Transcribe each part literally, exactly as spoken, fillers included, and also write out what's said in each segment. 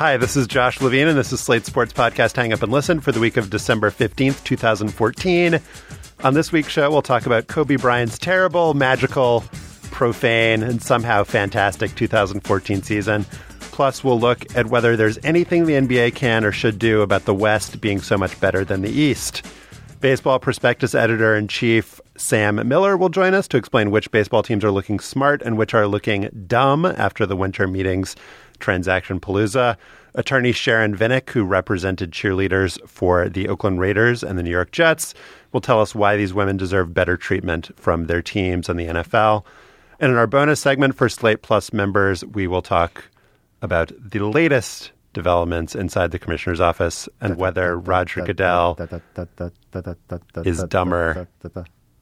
Hi, this is Josh Levine, and this is Slate Sports Podcast Hang Up and Listen for the week of December fifteenth, twenty fourteen. On this week's show, we'll talk about Kobe Bryant's terrible, magical, profane, and somehow fantastic two thousand fourteen season. Plus, we'll look at whether there's anything the N B A can or should do about the West being so much better than the East. Baseball Prospectus Editor-in-Chief Sam Miller will join us to explain which baseball teams are looking smart and which are looking dumb after the winter meetings Transaction Palooza. Attorney Sharon Vinick, who represented cheerleaders for the Oakland Raiders and the New York Jets, will tell us why these women deserve better treatment from their teams and the N F L. And in our bonus segment for Slate Plus members, we will talk about the latest developments inside the commissioner's office and whether Roger Goodell is dumber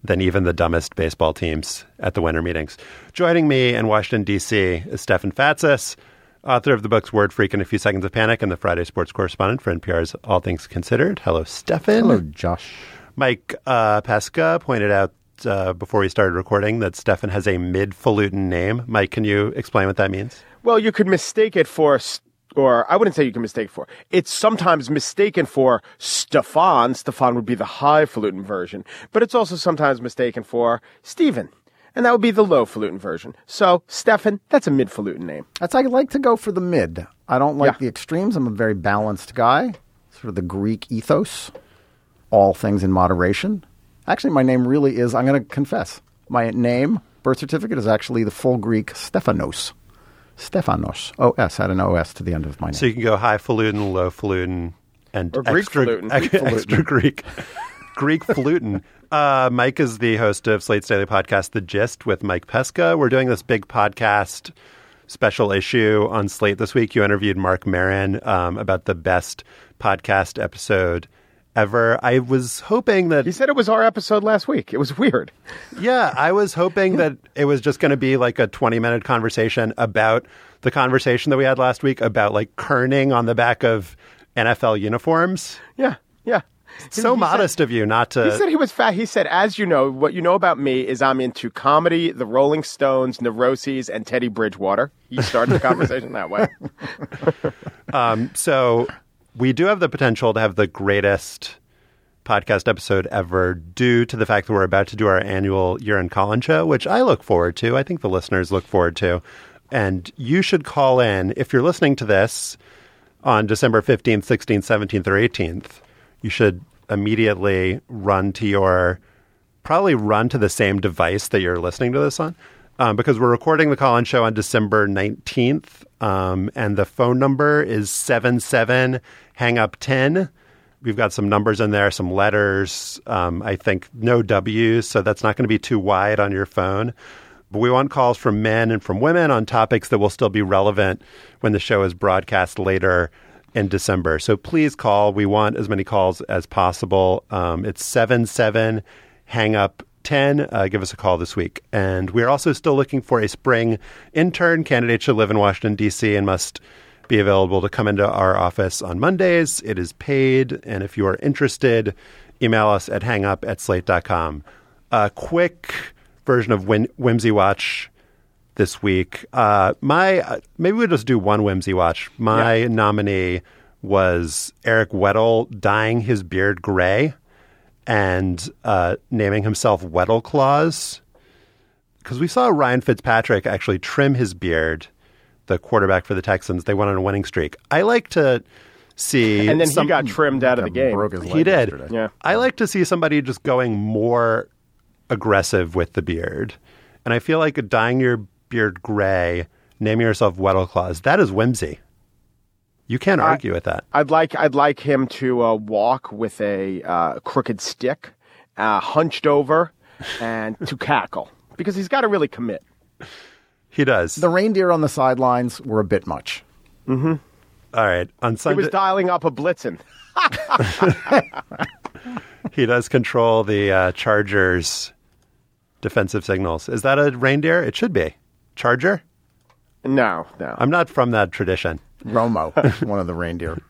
than even the dumbest baseball teams at the winter meetings. Joining me in Washington, D C is Stefan Fatsis, author of the books Word Freak and A Few Seconds of Panic, and the Friday sports correspondent for N P R's All Things Considered. Hello, Stefan. Hello, Josh. Mike uh, Pesca pointed out uh, before we started recording that Stefan has a midfalutin name. Mike, can you explain what that means? Well, you could mistake it for, or I wouldn't say you can mistake it for, it's sometimes mistaken for Stefan. Stefan would be the highfalutin version, but it's also sometimes mistaken for Stephen, and that would be the lowfalutin version. So, Stefan, that's a midfalutin name. That's I like to go for the mid. I don't like yeah. the extremes. I'm a very balanced guy. Sort of the Greek ethos. All things in moderation. Actually, my name really is, I'm going to confess, my name, birth certificate, is actually the full Greek Stephanos. Stephanos. O S. Add an O S to the end of my name. So you can go highfalutin, lowfalutin, and or extra Greek. Extra, extra Greek. Greek falutin. Uh, Mike is the host of Slate's daily podcast, The Gist, with Mike Pesca. We're doing this big podcast special issue on Slate this week. You interviewed Mark Maron um, about the best podcast episode ever. I was hoping that... He said it was our episode last week. It was weird. Yeah, I was hoping that it was just going to be like a twenty-minute conversation about the conversation that we had last week about like kerning on the back of N F L uniforms. Yeah, yeah. So he modest said, of you not to... He said he was fat. He said, as you know, what you know about me is I'm into comedy, the Rolling Stones, Neuroses, and Teddy Bridgewater. He started the conversation that way. um, so we do have the potential to have the greatest podcast episode ever due to the fact that we're about to do our annual Year in Colin show, which I look forward to. I think the listeners look forward to. And you should call in. If you're listening to this on December fifteenth, sixteenth, seventeenth, or eighteenth, you should immediately run to your, probably run to the same device that you're listening to this on, um, because we're recording the call-in show on December nineteenth, um, and the phone number is seven seven hang up ten. We've got some numbers in there, some letters, um, I think no W's, so that's not going to be too wide on your phone. But we want calls from men and from women on topics that will still be relevant when the show is broadcast later in December. So please call. We want as many calls as possible. Um, it's seven seven hang up ten. Uh, give us a call this week. And we're also still looking for a spring intern. Candidates should live in Washington, D C and must be available to come into our office on Mondays. It is paid. And if you are interested, email us at hangup at slate dot com. A quick version of Whim- Whimsy Watch this week. Uh, my uh, maybe we'll just do one Whimsy Watch. My yeah. nominee was Eric Weddle dyeing his beard gray and uh, naming himself Weddle Claws, because we saw Ryan Fitzpatrick actually trim his beard, the quarterback for the Texans. They went on a winning streak. I like to see... And then some, he got trimmed out of the game. Broke his leg he did. Yesterday. Yeah. I like to see somebody just going more aggressive with the beard. And I feel like dyeing your beard gray, naming yourself Weddle Claws, that is whimsy. You can't argue I, with that. I'd like I'd like him to uh, walk with a uh, crooked stick, uh, hunched over, and to cackle, because he's got to really commit. He does. The reindeer on the sidelines were a bit much. Mm-hmm. All right. On Sunday, he was dialing up a Blitzen. He does control the uh, Chargers' defensive signals. Is that a reindeer? It should be. Charger? No, no. I'm not from that tradition. Romo, one of the reindeer.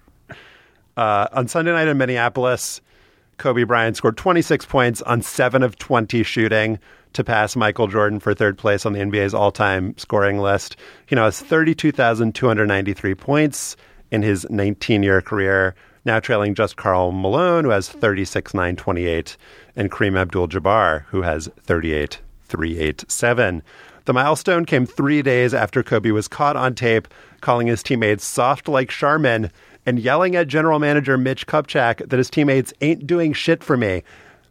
Uh, on Sunday night in Minneapolis, Kobe Bryant scored twenty-six points on seven of twenty shooting to pass Michael Jordan for third place on the N B A's all-time scoring list. He now has thirty-two thousand two hundred ninety-three points in his nineteen-year career, now trailing just Karl Malone, who has thirty-six thousand nine hundred twenty-eight, and Kareem Abdul-Jabbar, who has thirty-eight thousand three hundred eighty-seven. The milestone came three days after Kobe was caught on tape calling his teammates soft like Charmin and yelling at general manager Mitch Kupchak that his teammates ain't doing shit for me.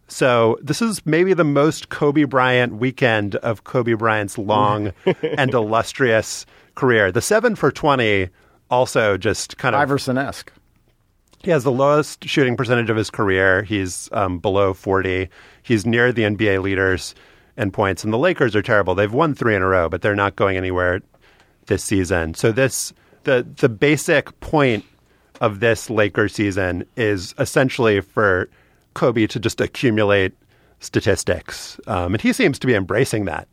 So this is maybe the most Kobe Bryant weekend of Kobe Bryant's long and illustrious career. The seven for twenty also just kind of... Iverson-esque. He has the lowest shooting percentage of his career. He's um, below forty. He's near the N B A leaders and points. And the Lakers are terrible. They've won three in a row, but they're not going anywhere this season. So this the the basic point of this Lakers season is essentially for Kobe to just accumulate statistics. Um, and he seems to be embracing that,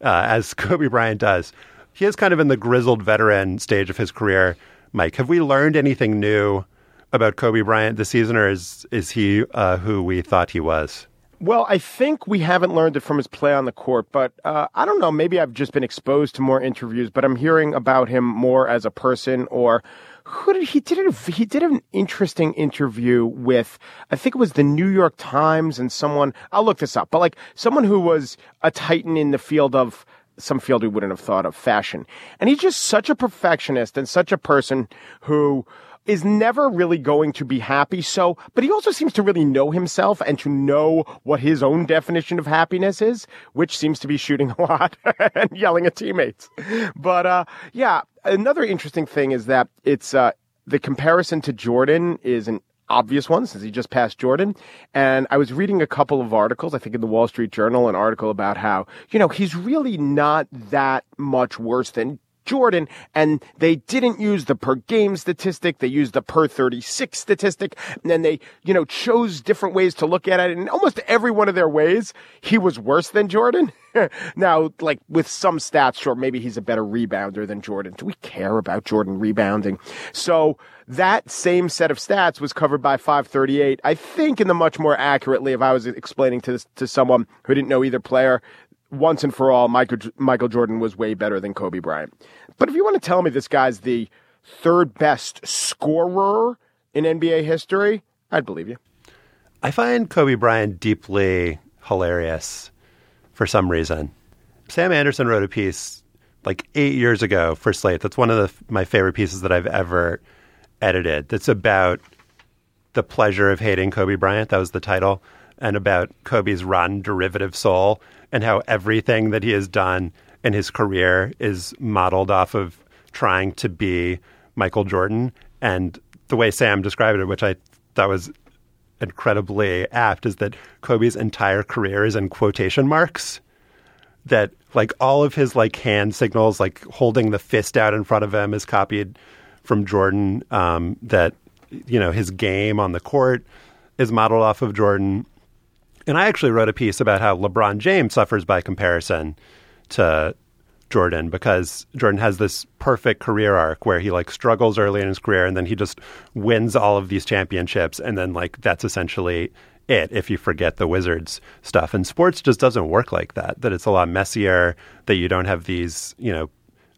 uh, as Kobe Bryant does. He is kind of in the grizzled veteran stage of his career. Mike, have we learned anything new about Kobe Bryant this season, or is, is he uh, who we thought he was? Well, I think we haven't learned it from his play on the court, but uh, I don't know. Maybe I've just been exposed to more interviews, but I'm hearing about him more as a person. Or who did he did it, he did an interesting interview with? I think it was the New York Times and someone. I'll look this up, but like someone who was a titan in the field of some field we wouldn't have thought of, fashion, and he's just such a perfectionist and such a person who is never really going to be happy. So, but he also seems to really know himself and to know what his own definition of happiness is, which seems to be shooting a lot and yelling at teammates. But uh, yeah, another interesting thing is that it's uh, the comparison to Jordan is an obvious one, since he just passed Jordan. And I was reading a couple of articles, I think in the Wall Street Journal, an article about how, you know, he's really not that much worse than Jordan, and they didn't use the per game statistic. They used the per thirty-six statistic, and then they, you know, chose different ways to look at it. And almost every one of their ways, he was worse than Jordan. Now, like with some stats, sure, maybe he's a better rebounder than Jordan. Do we care about Jordan rebounding? So that same set of stats was covered by five thirty-eight, I think, in the much more accurately, if I was explaining to this, to someone who didn't know either player. Once and for all, Michael, Michael Jordan was way better than Kobe Bryant. But if you want to tell me this guy's the third best scorer in N B A history, I'd believe you. I find Kobe Bryant deeply hilarious for some reason. Sam Anderson wrote a piece like eight years ago for Slate. That's one of the, my favorite pieces that I've ever edited. That's about the pleasure of hating Kobe Bryant. That was the title. And about Kobe's run, Derivative Soul, and how everything that he has done in his career is modeled off of trying to be Michael Jordan. And the way Sam described it, which I thought was incredibly apt, is that Kobe's entire career is in quotation marks, that like all of his like hand signals, like holding the fist out in front of him, is copied from Jordan, um, that, you know, his game on the court is modeled off of Jordan. And I actually wrote a piece about how LeBron James suffers by comparison to Jordan, because Jordan has this perfect career arc where he like struggles early in his career and then he just wins all of these championships, and then like that's essentially it if you forget the Wizards stuff. And sports just doesn't work like that, that it's a lot messier, that you don't have these, you know,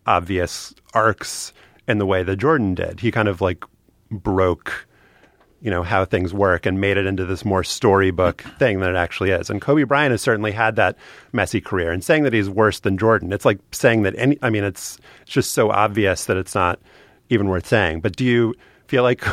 obvious arcs in the way that Jordan did. He kind of like broke, you know, how things work and made it into this more storybook thing than it actually is. And Kobe Bryant has certainly had that messy career. And saying that he's worse than Jordan, it's like saying that any, I mean, it's, it's just so obvious that it's not even worth saying. But do you feel like,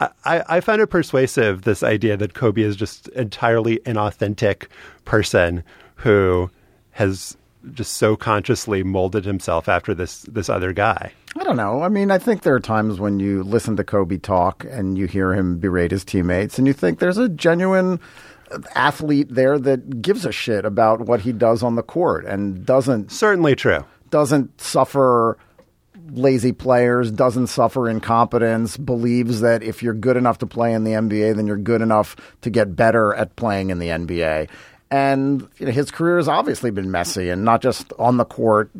I, I found it persuasive, this idea that Kobe is just entirely inauthentic person who has just so consciously molded himself after this this other guy? I don't know. I mean, I think there are times when you listen to Kobe talk and you hear him berate his teammates and you think there's a genuine athlete there that gives a shit about what he does on the court and doesn't... Certainly true. Doesn't suffer lazy players, doesn't suffer incompetence, believes that if you're good enough to play in the N B A, then you're good enough to get better at playing in the N B A. And you know, his career has obviously been messy, and not just on the court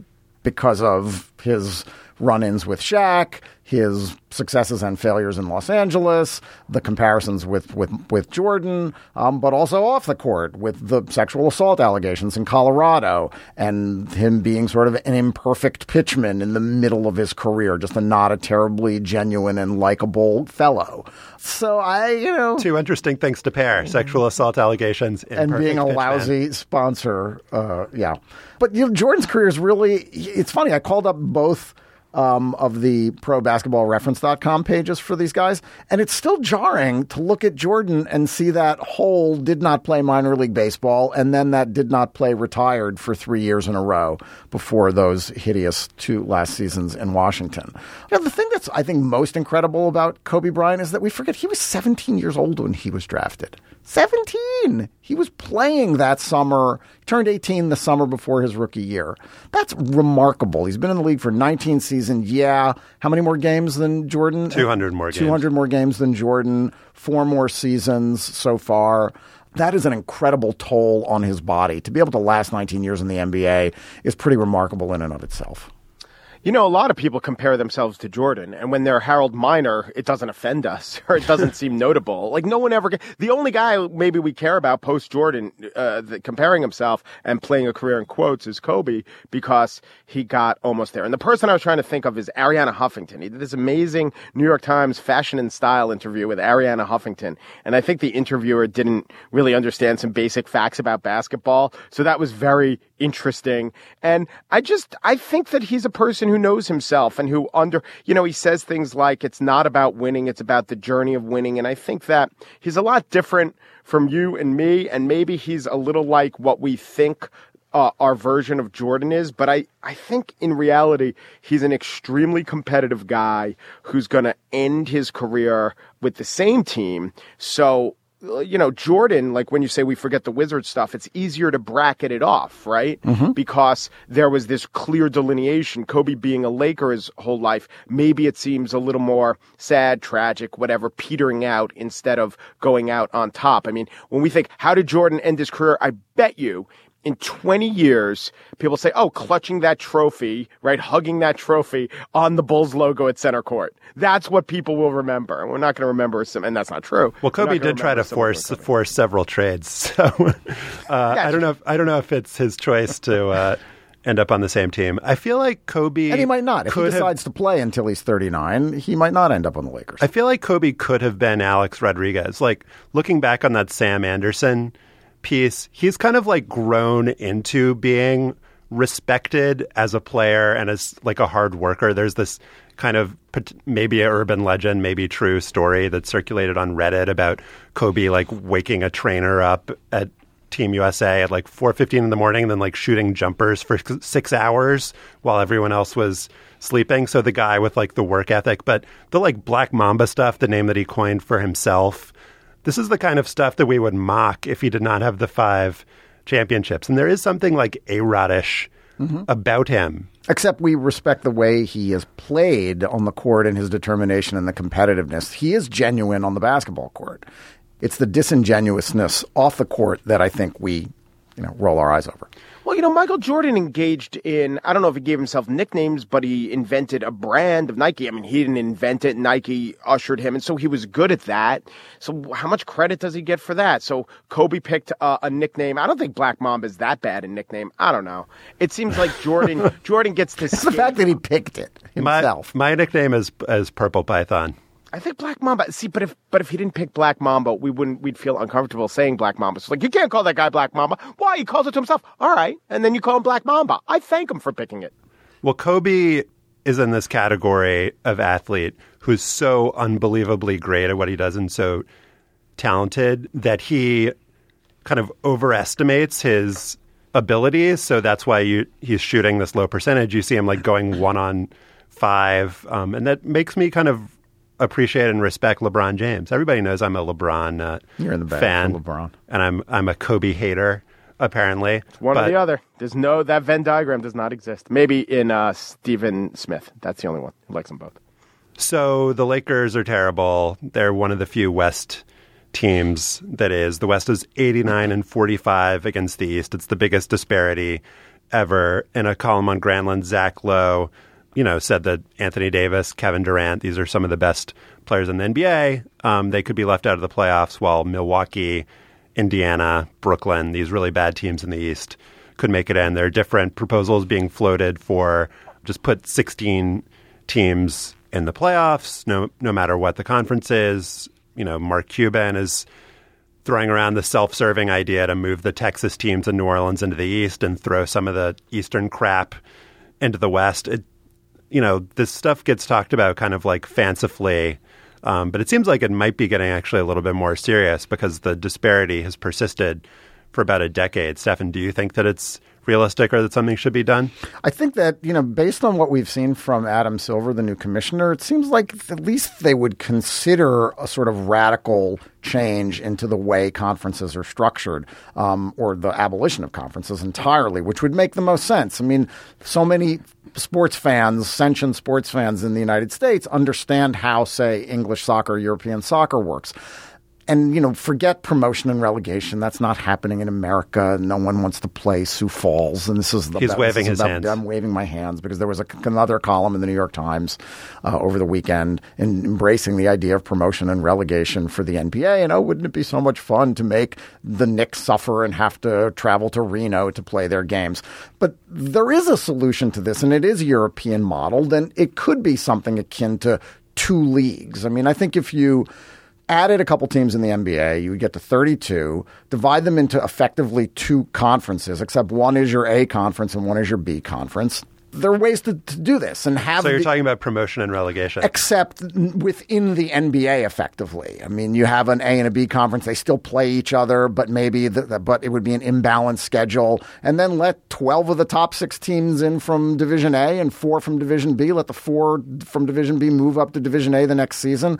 because of his run-ins with Shaq, his successes and failures in Los Angeles, the comparisons with with, with Jordan, um, but also off the court with the sexual assault allegations in Colorado and him being sort of an imperfect pitchman in the middle of his career, just a not a terribly genuine and likable fellow. So I, you know... Two interesting things to pair, sexual assault allegations and being a lousy man. Sponsor, uh, yeah. But you know, Jordan's career is really... It's funny, I called up both um, of the pro basketball reference dot com pages for these guys, and it's still jarring to look at Jordan and see that whole did not play minor league baseball, and then that did not play retired for three years in a row before those hideous two last seasons in Washington. You know, the thing that's, I think, most incredible about Kobe Bryant is that we forget he was seventeen years old when he was drafted. seventeen! He was playing that summer. He turned eighteen the summer before his rookie year. That's remarkable. He's been in the league for nineteen seasons. Yeah. How many more games than Jordan? two hundred more games. two hundred more games than Jordan. Four more seasons so far. That is an incredible toll on his body. To be able to last nineteen years in the N B A is pretty remarkable in and of itself. You know, a lot of people compare themselves to Jordan, and when they're Harold Miner, it doesn't offend us, or it doesn't seem notable. Like, no one ever... G- the only guy maybe we care about post-Jordan uh, that comparing himself and playing a career in quotes is Kobe, because he got almost there. And the person I was trying to think of is Ariana Huffington. He did this amazing New York Times fashion and style interview with Ariana Huffington, and I think the interviewer didn't really understand some basic facts about basketball, so that was very interesting. And I just... I think that he's a person who... who knows himself and who under, you know, he says things like, it's not about winning, it's about the journey of winning. And I think that he's a lot different from you and me, and maybe he's a little like what we think uh, our version of Jordan is. But I, I think in reality, he's an extremely competitive guy who's going to end his career with the same team. So, you know, Jordan, like when you say we forget the Wizards stuff, it's easier to bracket it off, right? Mm-hmm. Because there was this clear delineation. Kobe being a Laker his whole life, maybe it seems a little more sad, tragic, whatever, petering out instead of going out on top. I mean, when we think, how did Jordan end his career? I bet you in twenty years, people say, oh, clutching that trophy, right? Hugging that trophy on the Bulls logo at center court. That's what people will remember. And we're not going to remember some, and that's not true. Well, Kobe did try to force force several trades. So uh, gotcha. I don't know if, I don't know if it's his choice to uh, end up on the same team. I feel like Kobe... And he might not. If he decides have, to play until he's thirty-nine, he might not end up on the Lakers. I feel like Kobe could have been Alex Rodriguez. Like, looking back on that Sam Anderson piece, he's kind of, like, grown into being respected as a player and as, like, a hard worker. There's this kind of maybe an urban legend, maybe true story that circulated on Reddit about Kobe, like, waking a trainer up at Team U S A at like four fifteen in the morning, then like shooting jumpers for six hours while everyone else was sleeping. So the guy with like the work ethic, but the like Black Mamba stuff, the name that he coined for himself, this is the kind of stuff that we would mock if he did not have the five championships. And there is something like A-Rod-ish mm-hmm. about him. Except we respect the way he is played on the court and his determination and the competitiveness. He is genuine on the basketball court. It's the disingenuousness off the court that I think we, you know, roll our eyes over. Well, you know, Michael Jordan engaged in, I don't know if he gave himself nicknames, but he invented a brand of Nike. I mean, he didn't invent it. Nike ushered him. And so he was good at that. So how much credit does he get for that? So Kobe picked uh, a nickname. I don't think Black Mamba is that bad a nickname. I don't know. It seems like Jordan Jordan gets to It's the fact that he picked it himself. My, my nickname is, is Purple Python. I think Black Mamba. See, but if but if he didn't pick Black Mamba, we wouldn't. We'd feel uncomfortable saying Black Mamba. So like, you can't call that guy Black Mamba. Why? He calls it to himself. All right, and then you call him Black Mamba. I thank him for picking it. Well, Kobe is in this category of athlete who's so unbelievably great at what he does and so talented that he kind of overestimates his abilities. So that's why you he's shooting this low percentage. You see him like going one on five, um, and that makes me kind of appreciate and respect LeBron James. Everybody knows I'm a LeBron uh, You're in the fan, LeBron. and I'm I'm a Kobe hater. Apparently, it's one but, or the other. There's no that Venn diagram does not exist. Maybe in uh, Stephen Smith, that's the only one who likes them both. So the Lakers are terrible. They're one of the few West teams that is. The West is eighty-nine and forty-five against the East. It's the biggest disparity ever. In a column on Grantland, Zach Lowe, you know, said that Anthony Davis, Kevin Durant, these are some of the best players in the N B A. Um, they could be left out of the playoffs while Milwaukee, Indiana, Brooklyn, these really bad teams in the East could make it in. There are different proposals being floated for just put sixteen teams in the playoffs, no, no matter what the conference is. You know, Mark Cuban is throwing around the self-serving idea to move the Texas teams and New Orleans into the East and throw some of the Eastern crap into the West. It, You know, this stuff gets talked about kind of like fancifully, um, but it seems like it might be getting actually a little bit more serious because the disparity has persisted for about a decade. Stefan, do you think that it's realistic or that something should be done? I think that, you know, based on what we've seen from Adam Silver, the new commissioner, it seems like at least they would consider a sort of radical change into the way conferences are structured, um, or the abolition of conferences entirely, which would make the most sense. I mean, so many sports fans, sentient sports fans in the United States understand how, say, English soccer, European soccer works. And, you know, forget promotion and relegation. That's not happening in America. No one wants to play Sioux Falls. And this is the He's best. waving his hands. I'm waving my hands because there was a, another column in the New York Times uh, over the weekend in embracing the idea of promotion and relegation for the N B A. And, oh, wouldn't it be so much fun to make the Knicks suffer and have to travel to Reno to play their games? But there is a solution to this, and it is European modeled, and it could be something akin to two leagues. I mean, I think if you added a couple teams in the N B A, you would get to thirty-two, divide them into effectively two conferences, except one is your A conference and one is your B conference. There are ways to, to do this and have. So you're the, talking about promotion and relegation, except within the N B A, effectively. I mean, you have an A and a B conference; they still play each other, but maybe, the, the, but it would be an imbalanced schedule. And then let twelve of the top six teams in from Division A and four from Division B. Let the four from Division B move up to Division A the next season.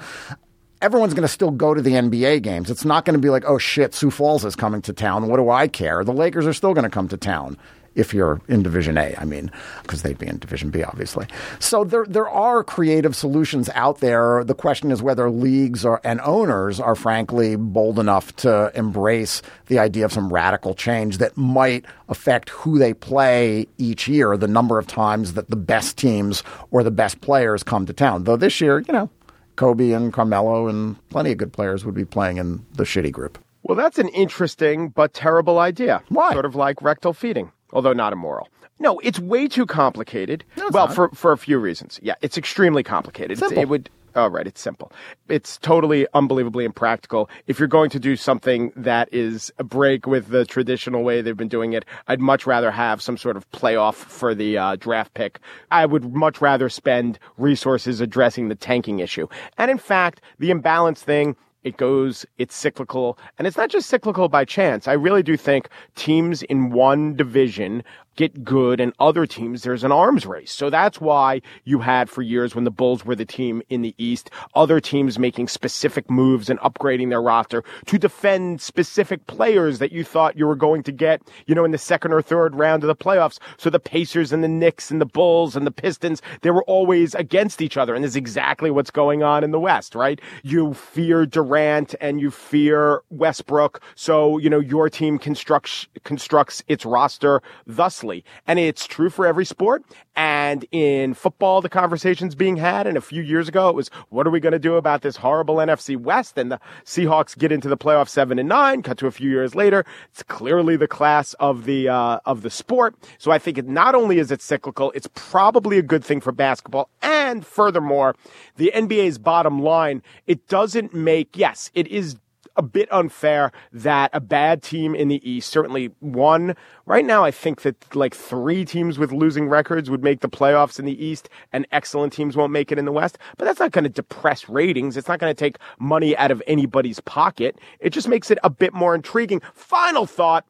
Everyone's going to still go to the N B A games. It's not going to be like, oh, shit, Sioux Falls is coming to town. What do I care? The Lakers are still going to come to town if you're in Division A, I mean, because they'd be in Division B, obviously. So there there are creative solutions out there. The question is whether leagues are, and owners are, frankly, bold enough to embrace the idea of some radical change that might affect who they play each year, the number of times that the best teams or the best players come to town. Though this year, you know, Kobe and Carmelo and plenty of good players would be playing in the shitty group. Well, that's an interesting but terrible idea. Why? Sort of like rectal feeding. although not immoral. No, it's way too complicated. No, well, not. for for a few reasons. Yeah, it's extremely complicated. It's, it would. Oh, right. It's simple. It's totally unbelievably impractical. If you're going to do something that is a break with the traditional way they've been doing it, I'd much rather have some sort of playoff for the uh, draft pick. I would much rather spend resources addressing the tanking issue. And in fact, the imbalance thing, it goes, it's cyclical. And it's not just cyclical by chance. I really do think teams in one division get good, and other teams, there's an arms race. So that's why you had for years when the Bulls were the team in the East, other teams making specific moves and upgrading their roster to defend specific players that you thought you were going to get, you know, in the second or third round of the playoffs. So the Pacers and the Knicks and the Bulls and the Pistons, they were always against each other. And that's exactly what's going on in the West, right? You fear Durant and you fear Westbrook. So, you know, your team constructs, constructs its roster thus. And it's true for every sport. And in football, the conversation's being had. And a few years ago, it was, what are we going to do about this horrible N F C West? And the Seahawks get into the playoffs seven and nine. Cut to a few years later, it's clearly the class of the uh, of the sport. So I think it not only is it cyclical, it's probably a good thing for basketball. And furthermore, the N B A's bottom line, it doesn't make. Yes, it is a bit unfair that a bad team in the East, certainly one, right now I think that like three teams with losing records would make the playoffs in the East and excellent teams won't make it in the West, but that's not going to depress ratings. It's not going to take money out of anybody's pocket. It just makes it a bit more intriguing. Final thought.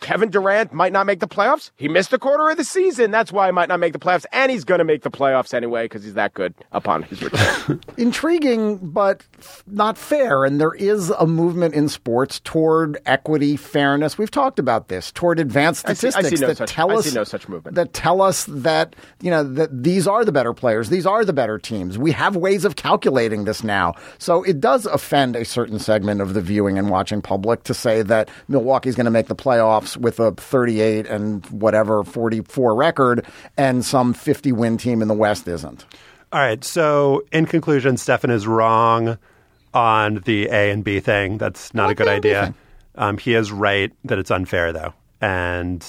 Kevin Durant might not make the playoffs. He missed a quarter of the season. That's why he might not make the playoffs. And he's going to make the playoffs anyway because he's that good upon his return. Intriguing, but not fair. And there is a movement in sports toward equity, fairness. We've talked about this, toward advanced statistics I see, I see no that such, tell us I see no such movement. That tell us that, you know, that these are the better players. These are the better teams. We have ways of calculating this now. So it does offend a certain segment of the viewing and watching public to say that Milwaukee's going to make the playoffs with a thirty-eight and whatever forty-four record and some fifty-win team in the West isn't. All right. So in conclusion, Stefan is wrong on the A and B thing. That's not what a good idea. Um, he is right that it's unfair, though. And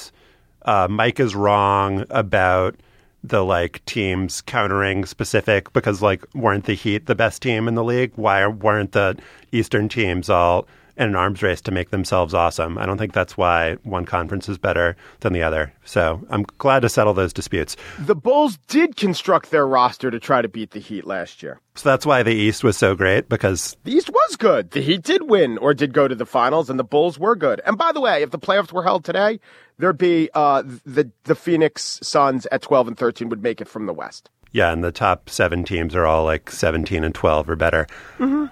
uh, Mike is wrong about the like teams countering specific because like weren't the Heat the best team in the league? Why weren't the Eastern teams all – and an arms race to make themselves awesome. I don't think that's why one conference is better than the other. So I'm glad to settle those disputes. The Bulls did construct their roster to try to beat the Heat last year. So that's why the East was so great, because the East was good. The Heat did win or did go to the finals, and the Bulls were good. And by the way, if the playoffs were held today, there'd be uh, the, the Phoenix Suns at twelve and thirteen would make it from the West. Yeah, and the top seven teams are all like seventeen and twelve or better. Mm-hmm.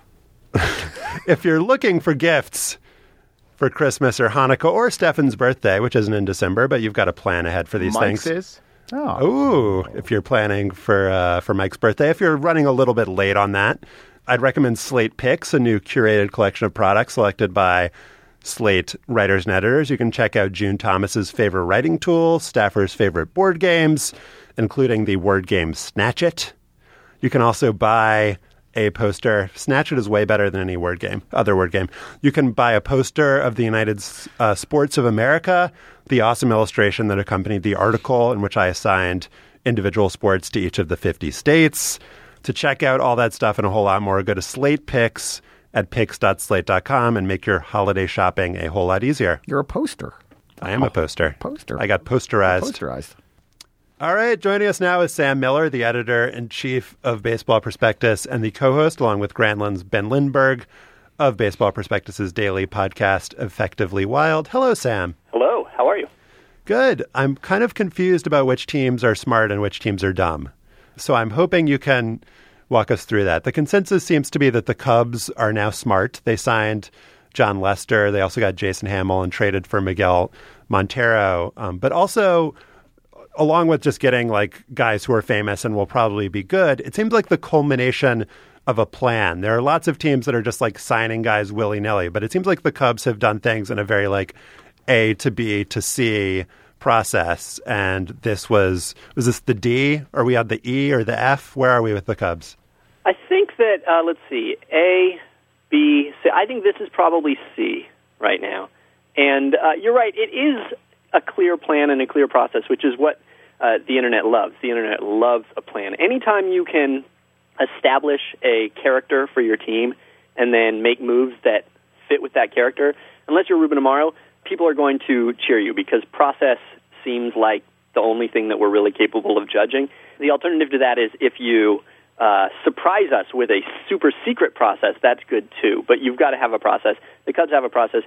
If you're looking for gifts for Christmas or Hanukkah or Stefan's birthday, which isn't in December, but you've got to plan ahead for these Mike's things. Is? Oh, Ooh, if you're planning for uh, for Mike's birthday, if you're running a little bit late on that, I'd recommend Slate Picks, a new curated collection of products selected by Slate writers and editors. You can check out June Thomas's favorite writing tool, Staffer's favorite board games, including the word game Snatch It. You can also buy a poster. Snatch It is way better than any word game, other word game. You can buy a poster of the United uh, Sports of America, the awesome illustration that accompanied the article in which I assigned individual sports to each of the fifty states. To check out all that stuff and a whole lot more, go to Slate Picks at picks dot slate dot com and make your holiday shopping a whole lot easier. You're a poster. I am oh, a poster. Poster. I got posterized. Posterized. All right, joining us now is Sam Miller, the editor-in-chief of Baseball Prospectus and the co-host, along with Grantland's Ben Lindbergh, of Baseball Prospectus's daily podcast, Effectively Wild. Hello, Sam. Hello. How are you? Good. I'm kind of confused about which teams are smart and which teams are dumb. So I'm hoping you can walk us through that. The consensus seems to be that the Cubs are now smart. They signed John Lester. They also got Jason Hamill and traded for Miguel Montero. Um, but also, along with just getting like guys who are famous and will probably be good, it seems like the culmination of a plan. There are lots of teams that are just like signing guys willy-nilly, but it seems like the Cubs have done things in a very like A to B to C process. And this was, was this the D? Are we on the E or the F? Where are we with the Cubs? I think that, uh, let's see, A, B, C. I think this is probably C right now. And uh, you're right, it is a clear plan and a clear process, which is what uh, the Internet loves. The Internet loves a plan. Anytime you can establish a character for your team and then make moves that fit with that character, unless you're Ruben Amaro, people are going to cheer you because process seems like the only thing that we're really capable of judging. The alternative to that is if you uh, surprise us with a super secret process, that's good too. But you've got to have a process. The Cubs have a process.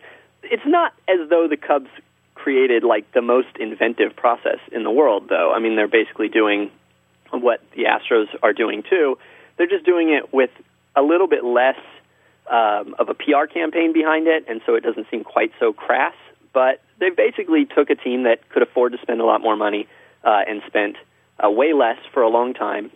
It's not as though the Cubs created like the most inventive process in the world, though. I mean, they're basically doing what the Astros are doing too. They're just doing it with a little bit less um, of a P R campaign behind it, and so it doesn't seem quite so crass. But they basically took a team that could afford to spend a lot more money uh, and spent uh, way less for a long time,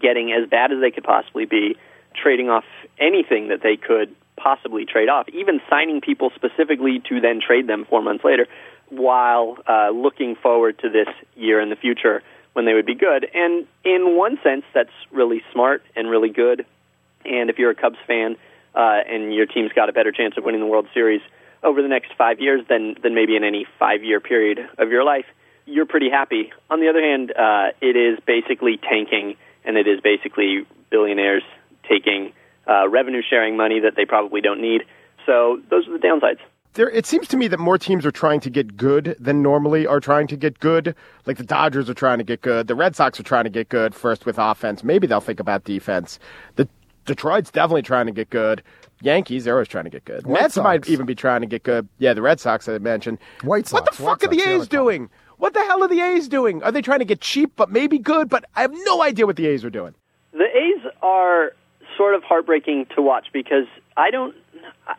getting as bad as they could possibly be, trading off anything that they could possibly trade off, even signing people specifically to then trade them four months later, while uh, looking forward to this year in the future when they would be good. And in one sense, that's really smart and really good. And if you're a Cubs fan uh, and your team's got a better chance of winning the World Series over the next five years than, than maybe in any five-year period of your life, you're pretty happy. On the other hand, uh, it is basically tanking, and it is basically billionaires taking uh, revenue-sharing money that they probably don't need. So those are the downsides. There, it seems to me that more teams are trying to get good than normally are trying to get good. Like the Dodgers are trying to get good. The Red Sox are trying to get good first with offense. Maybe they'll think about defense. The Detroit's definitely trying to get good. Yankees, they're always trying to get good. White Mets Sox. Might even be trying to get good. Yeah, the Red Sox, I mentioned. White Sox. What the fuck White are the Sox, A's doing? What the hell are the A's doing? Are they trying to get cheap but maybe good? But I have no idea what the A's are doing. The A's are sort of heartbreaking to watch because I don't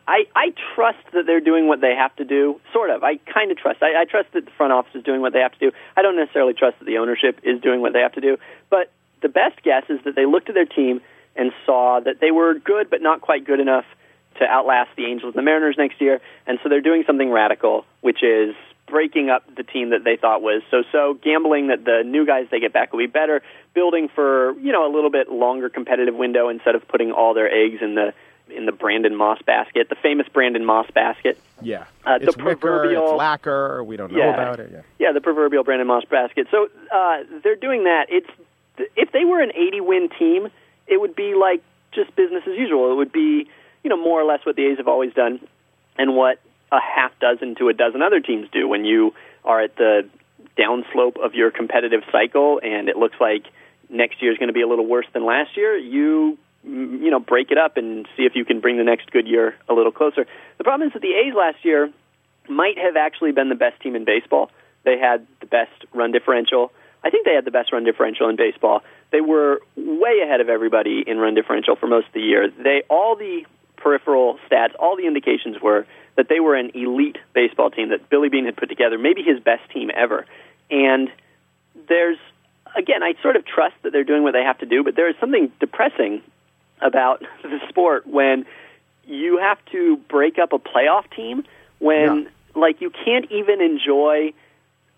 I, I trust that they're doing what they have to do, sort of. I kind of trust. I, I trust that the front office is doing what they have to do. I don't necessarily trust that the ownership is doing what they have to do. But the best guess is that they looked at their team and saw that they were good but not quite good enough to outlast the Angels and the Mariners next year. And so they're doing something radical, which is breaking up the team that they thought was so-so, gambling that the new guys they get back will be better, building for, you know, a little bit longer competitive window instead of putting all their eggs in the in the Brandon Moss basket, the famous Brandon Moss basket. Yeah. Uh, it's the wicker, it's lacquer, we don't know yeah, about it. Yeah. yeah, the proverbial Brandon Moss basket. So uh, they're doing that. It's if they were an eighty-win team, it would be like just business as usual. It would be, you know, more or less what the A's have always done and what a half dozen to a dozen other teams do when you are at the downslope of your competitive cycle and it looks like next year is going to be a little worse than last year. You, you know, break it up and see if you can bring the next good year a little closer. The problem is that the A's last year might have actually been the best team in baseball. They had the best run differential. I think they had the best run differential in baseball. They were way ahead of everybody in run differential for most of the year. They all the peripheral stats, all the indications were that they were an elite baseball team that Billy Beane had put together, maybe his best team ever. And there's, again, I sort of trust that they're doing what they have to do, but there is something depressing about the sport when you have to break up a playoff team when, yeah. like, you can't even enjoy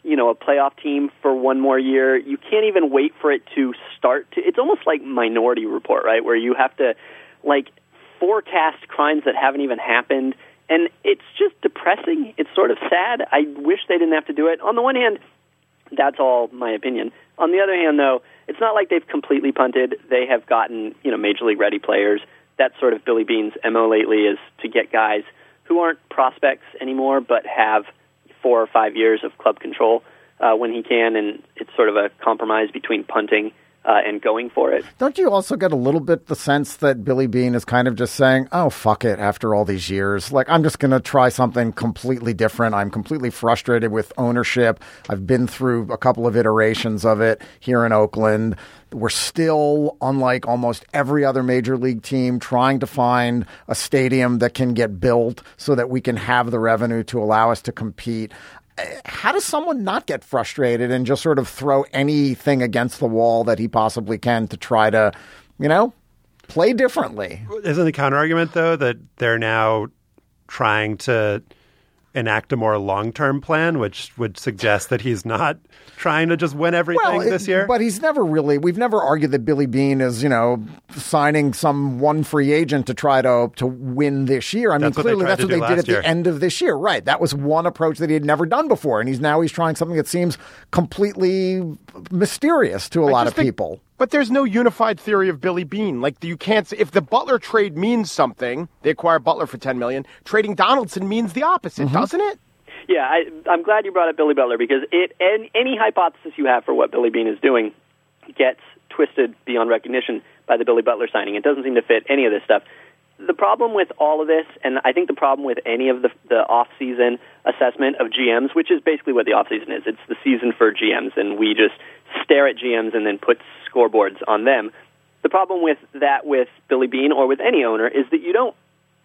you know, a playoff team for one more year. You can't even wait for it to start. To, it's almost like Minority Report, right, where you have to, like, forecast crimes that haven't even happened. And it's just depressing. It's sort of sad. I wish they didn't have to do it. On the one hand, that's all my opinion. On the other hand, though, it's not like they've completely punted. They have gotten, you know, major league ready players. That's sort of Billy Beane's M O lately is to get guys who aren't prospects anymore but have four or five years of club control uh, when he can, and it's sort of a compromise between punting uh, and going for it. Don't you also get a little bit the sense that Billy Beane is kind of just saying, oh, fuck it, after all these years, like, I'm just going to try something completely different. I'm completely frustrated with ownership. I've been through a couple of iterations of it here in Oakland. We're still, unlike almost every other major league team, trying to find a stadium that can get built so that we can have the revenue to allow us to compete. How does someone not get frustrated and just sort of throw anything against the wall that he possibly can to try to, you know, play differently? Isn't the counterargument, though, that they're now trying to enact a more long-term plan, which would suggest that he's not trying to just win everything well, it, this year. But he's never really – we've never argued that Billy Beane is, you know, signing some one free agent to try to to win this year. I that's mean, clearly that's what they did at year. the end of this year. Right. That was one approach that he had never done before, and he's now he's trying something that seems completely mysterious to a I lot of think- people. But there's no unified theory of Billy Beane. Like, you can't say, if the Butler trade means something, they acquire Butler for ten million dollars, trading Donaldson means the opposite, mm-hmm. doesn't it? Yeah, I, I'm glad you brought up Billy Butler, because it any, any hypothesis you have for what Billy Beane is doing gets twisted beyond recognition by the Billy Butler signing. It doesn't seem to fit any of this stuff. The problem with all of this, and I think the problem with any of the, the off-season assessment of G Ms, which is basically what the off-season is, it's the season for G Ms, and we just stare at G Ms and then put scoreboards on them. The problem with that with Billy Beane or with any owner is that you don't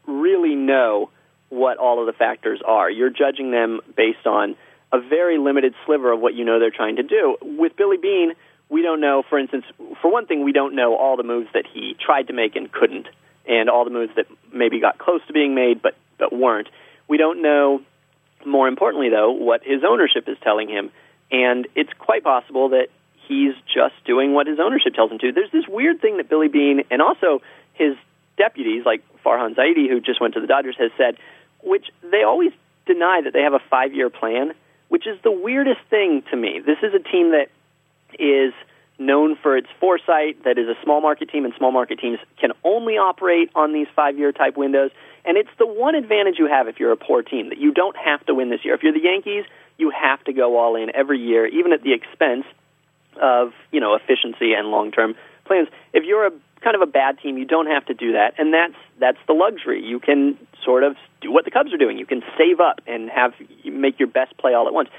really know what all of the factors are. You're judging them based on a very limited sliver of what you know they're trying to do. With Billy Beane, we don't know, for instance, for one thing, we don't know all the moves that he tried to make and couldn't, and all the moves that maybe got close to being made but, but weren't. We don't know, more importantly, though, what his ownership is telling him. And it's quite possible that he's just doing what his ownership tells him to. There's this weird thing that Billy Beane and also his deputies, like Farhan Zaidi, who just went to the Dodgers, has said, which they always deny that they have a five-year plan, which is the weirdest thing to me. This is a team that is known for its foresight, that is a small market team, and small market teams can only operate on these five-year type windows. And it's the one advantage you have if you're a poor team, that you don't have to win this year. If you're the Yankees, you have to go all in every year, even at the expense of, you know, efficiency and long-term plans. If you're a kind of a bad team, you don't have to do that, and that's that's the luxury. You can sort of do what the Cubs are doing. You can save up and have make your best play all at once.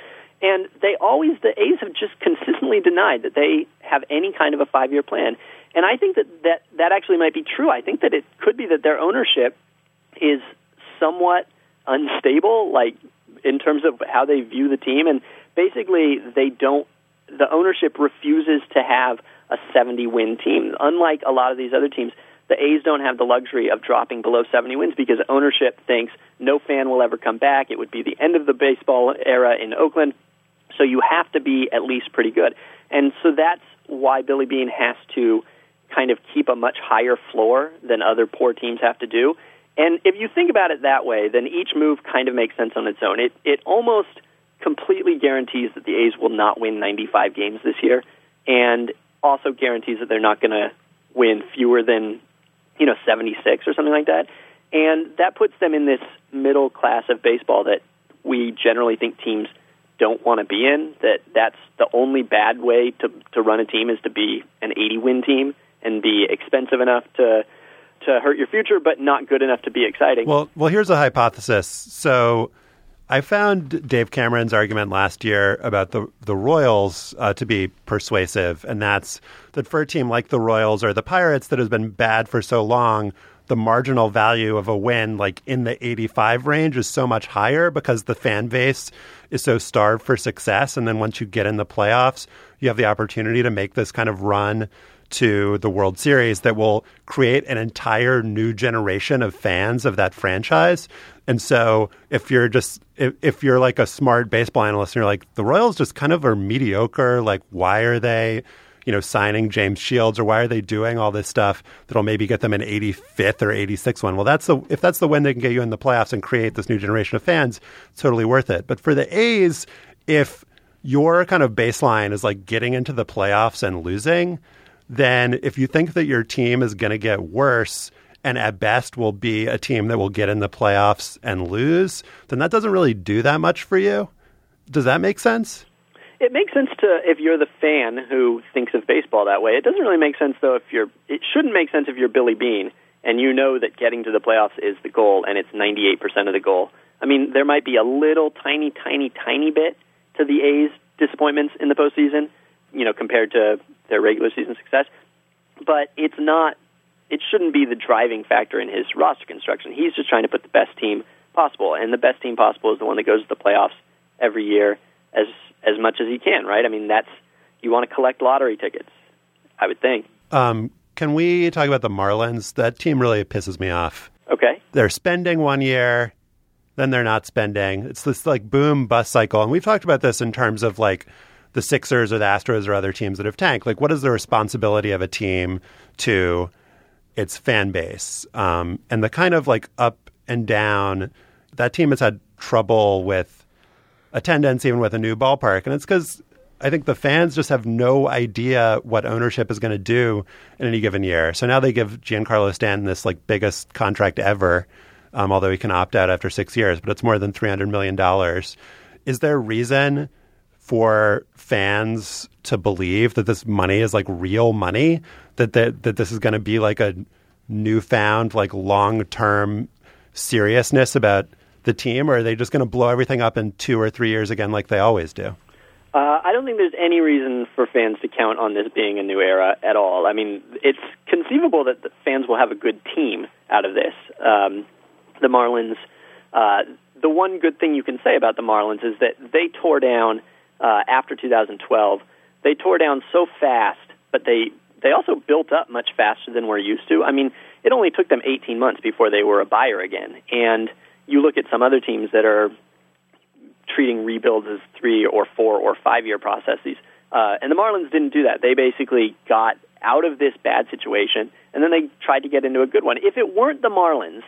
And they always, the A's have just consistently denied that they have any kind of a five-year plan. And I think that, that that actually might be true. I think that it could be that their ownership is somewhat unstable, like in terms of how they view the team. And basically, they don't, the ownership refuses to have a seventy-win team. Unlike a lot of these other teams, the A's don't have the luxury of dropping below seventy wins because ownership thinks no fan will ever come back. It would be the end of the baseball era in Oakland. So you have to be at least pretty good. And so that's why Billy Beane has to kind of keep a much higher floor than other poor teams have to do. And if you think about it that way, then each move kind of makes sense on its own. It it almost completely guarantees that the A's will not win ninety-five games this year, and also guarantees that they're not going to win fewer than, you know, seventy-six or something like that. And that puts them in this middle class of baseball that we generally think teams don't want to be in, that that's the only bad way to to run a team is to be an eighty-win team and be expensive enough to to hurt your future, but not good enough to be exciting. Well, well, here's a hypothesis. So I found Dave Cameron's argument last year about the the Royals uh, to be persuasive, and that's that for a team like the Royals or the Pirates that has been bad for so long, the marginal value of a win like in the eighty-five range is so much higher because the fan base is so starved for success. And then once you get in the playoffs, you have the opportunity to make this kind of run to the World Series that will create an entire new generation of fans of that franchise. And so if you're just if, if you're like a smart baseball analyst and you're like, the Royals just kind of are mediocre, like why are they you know, signing James Shields, or why are they doing all this stuff that'll maybe get them an eighty-fifth or eighty-sixth win? Well, that's the if that's the win that can get you in the playoffs and create this new generation of fans, it's totally worth it. But for the A's, if your kind of baseline is like getting into the playoffs and losing, then if you think that your team is going to get worse and at best will be a team that will get in the playoffs and lose, then that doesn't really do that much for you. Does that make sense? It makes sense to if you're the fan who thinks of baseball that way. It doesn't really make sense, though, if you're – it shouldn't make sense if you're Billy Beane and you know that getting to the playoffs is the goal and it's ninety-eight percent of the goal. I mean, there might be a little tiny, tiny, tiny bit to the A's disappointments in the postseason, you know, compared to their regular season success. But it's not – it shouldn't be the driving factor in his roster construction. He's just trying to put the best team possible, and the best team possible is the one that goes to the playoffs every year as – as much as he can, right? I mean, that's you want to collect lottery tickets, I would think. Um, can we talk about the Marlins? That team really pisses me off. Okay. They're spending one year. then they're not spending. It's this like boom bust cycle. And we've talked about this in terms of like the Sixers or the Astros or other teams that have tanked. Like, what is the responsibility of a team to its fan base? Um, and the kind of like up and down, that team has had trouble with attendance, even with a new ballpark. And it's because I think the fans just have no idea what ownership is going to do in any given year. So now they give Giancarlo Stanton this like biggest contract ever, um, although he can opt out after six years, but it's more than three hundred million dollars. Is there a reason for fans to believe that this money is like real money, that that, that this is going to be like a newfound, like long-term seriousness about the team? Or are they just going to blow everything up in two or three years again like they always do? Uh, I don't think there's any reason for fans to count on this being a new era at all. I mean, it's conceivable that the fans will have a good team out of this. Um, the Marlins, uh, the one good thing you can say about the Marlins is that they tore down, uh, after two thousand twelve, they tore down so fast, but they, they also built up much faster than we're used to. I mean, it only took them eighteen months before they were a buyer again. And you look at some other teams that are treating rebuilds as three or four or five-year processes. Uh, and the Marlins didn't do that. They basically got out of this bad situation, and then they tried to get into a good one. If it weren't the Marlins,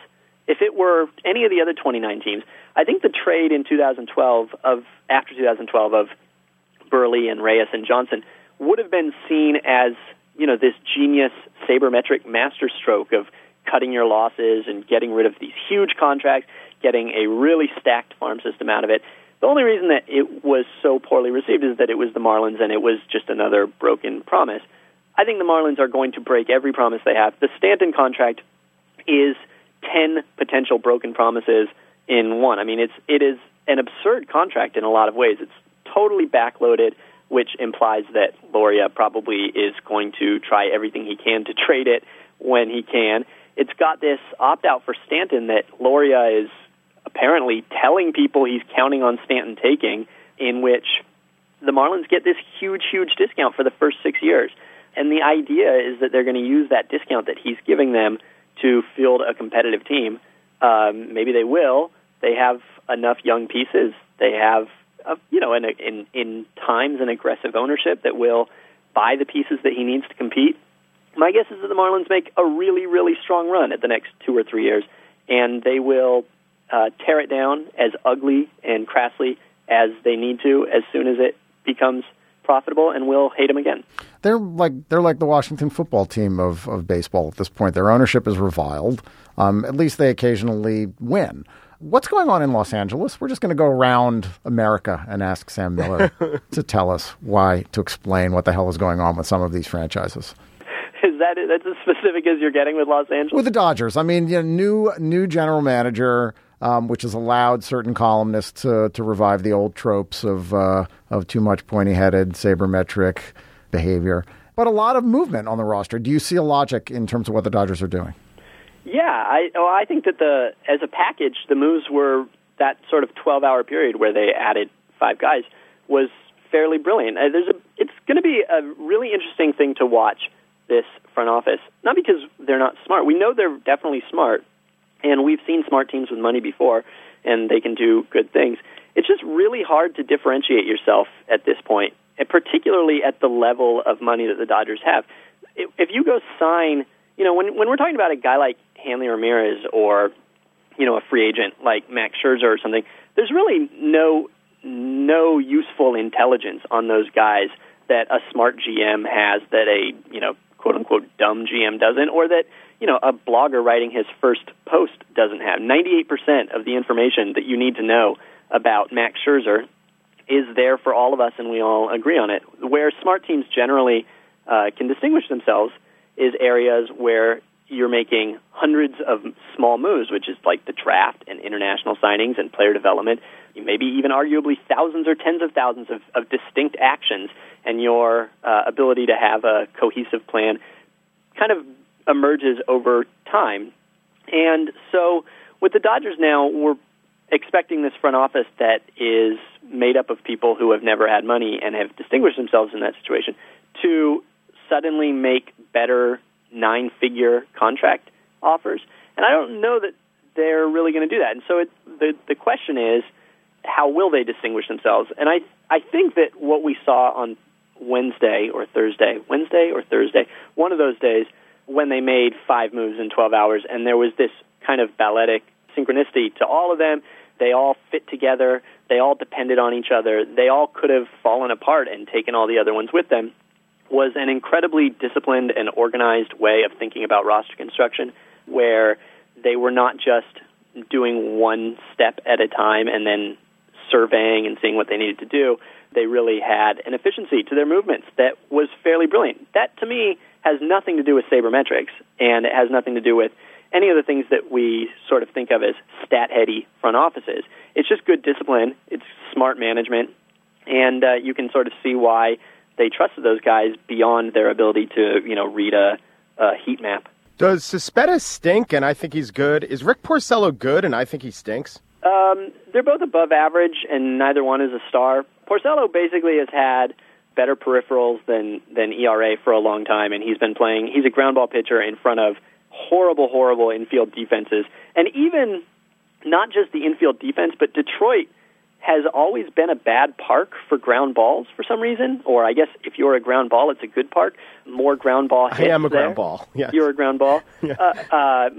if it were any of the other twenty-nine teams, I think the trade in two thousand twelve, of after two thousand twelve, of Burley and Reyes and Johnson would have been seen as, you know, this genius sabermetric masterstroke of cutting your losses and getting rid of these huge contracts, getting a really stacked farm system out of it. The only reason that it was so poorly received is that it was the Marlins and it was just another broken promise. I think the Marlins are going to break every promise they have. The Stanton contract is ten potential broken promises in one. I mean, it's it is an absurd contract in a lot of ways. It's totally backloaded, which implies that Loria probably is going to try everything he can to trade it when he can. It's got this opt-out for Stanton that Loria is apparently telling people he's counting on Stanton taking, in which the Marlins get this huge, huge discount for the first six years. And the idea is that they're going to use that discount that he's giving them to field a competitive team. Um, maybe they will. They have enough young pieces. They have, uh, you know, in, in, in times an aggressive ownership that will buy the pieces that he needs to compete. My guess is that the Marlins make a really, really strong run at the next two or three years, and they will Uh, tear it down as ugly and crassly as they need to as soon as it becomes profitable, and we'll hate them again. They're like they're like the Washington football team of, of baseball at this point. Their ownership is reviled. Um, at least they occasionally win. What's going on in Los Angeles? We're just going to go around America and ask Sam Miller to tell us why, to explain what the hell is going on with some of these franchises. Is that it? That's as specific as you're getting with Los Angeles? With the Dodgers. I mean, you know, new new general manager, Um, which has allowed certain columnists uh, to revive the old tropes of uh, of too much pointy-headed, sabermetric behavior. But a lot of movement on the roster. Do you see a logic in terms of what the Dodgers are doing? Yeah, I, oh, I think that the as a package, the moves were that sort of twelve-hour period where they added five guys was fairly brilliant. Uh, there's a, it's going to be a really interesting thing to watch, this front office, not because they're not smart. We know they're definitely smart. And we've seen smart teams with money before, and they can do good things. It's just really hard to differentiate yourself at this point, and particularly at the level of money that the Dodgers have. If you go sign, you know, when when we're talking about a guy like Hanley Ramirez or, you know, a free agent like Max Scherzer or something, there's really no no useful intelligence on those guys that a smart G M has that a, you know, quote-unquote dumb G M doesn't, or that, you know, a blogger writing his first post doesn't have. ninety-eight percent of the information that you need to know about Max Scherzer is there for all of us, and we all agree on it. Where smart teams generally uh, can distinguish themselves is areas where you're making hundreds of small moves, which is like the draft and international signings and player development, maybe even arguably thousands or tens of thousands of, of distinct actions, and your uh, ability to have a cohesive plan kind of emerges over time. And so with the Dodgers now, we're expecting this front office that is made up of people who have never had money and have distinguished themselves in that situation to suddenly make better nine-figure contract offers. And I don't know that they're really going to do that. And so it, the the question is, how will they distinguish themselves? And I I think that what we saw on Wednesday or Thursday, Wednesday or Thursday, one of those days when they made five moves in twelve hours, and there was this kind of balletic synchronicity to all of them. They all fit together. They all depended on each other. They all could have fallen apart and taken all the other ones with them. Was an incredibly disciplined and organized way of thinking about roster construction, where they were not just doing one step at a time and then surveying and seeing what they needed to do. They really had an efficiency to their movements that was fairly brilliant. That, to me, has nothing to do with sabermetrics, and it has nothing to do with any of the things that we sort of think of as stat-heady front offices. It's just good discipline. It's smart management, and uh, you can sort of see why they trusted those guys beyond their ability to, you know, read a, a heat map. Does Cespetta stink, and I think he's good? Is Rick Porcello good, and I think he stinks? Um, they're both above average, and neither one is a star. Porcello basically has had better peripherals than, than E R A for a long time, and he's been playing. He's a ground ball pitcher in front of horrible, horrible infield defenses. And even not just the infield defense, but Detroit has always been a bad park for ground balls for some reason, or I guess if you're a ground ball, it's a good park. More ground ball hits. I am a there. ground ball. Yes. You're a ground ball. yeah. uh, uh,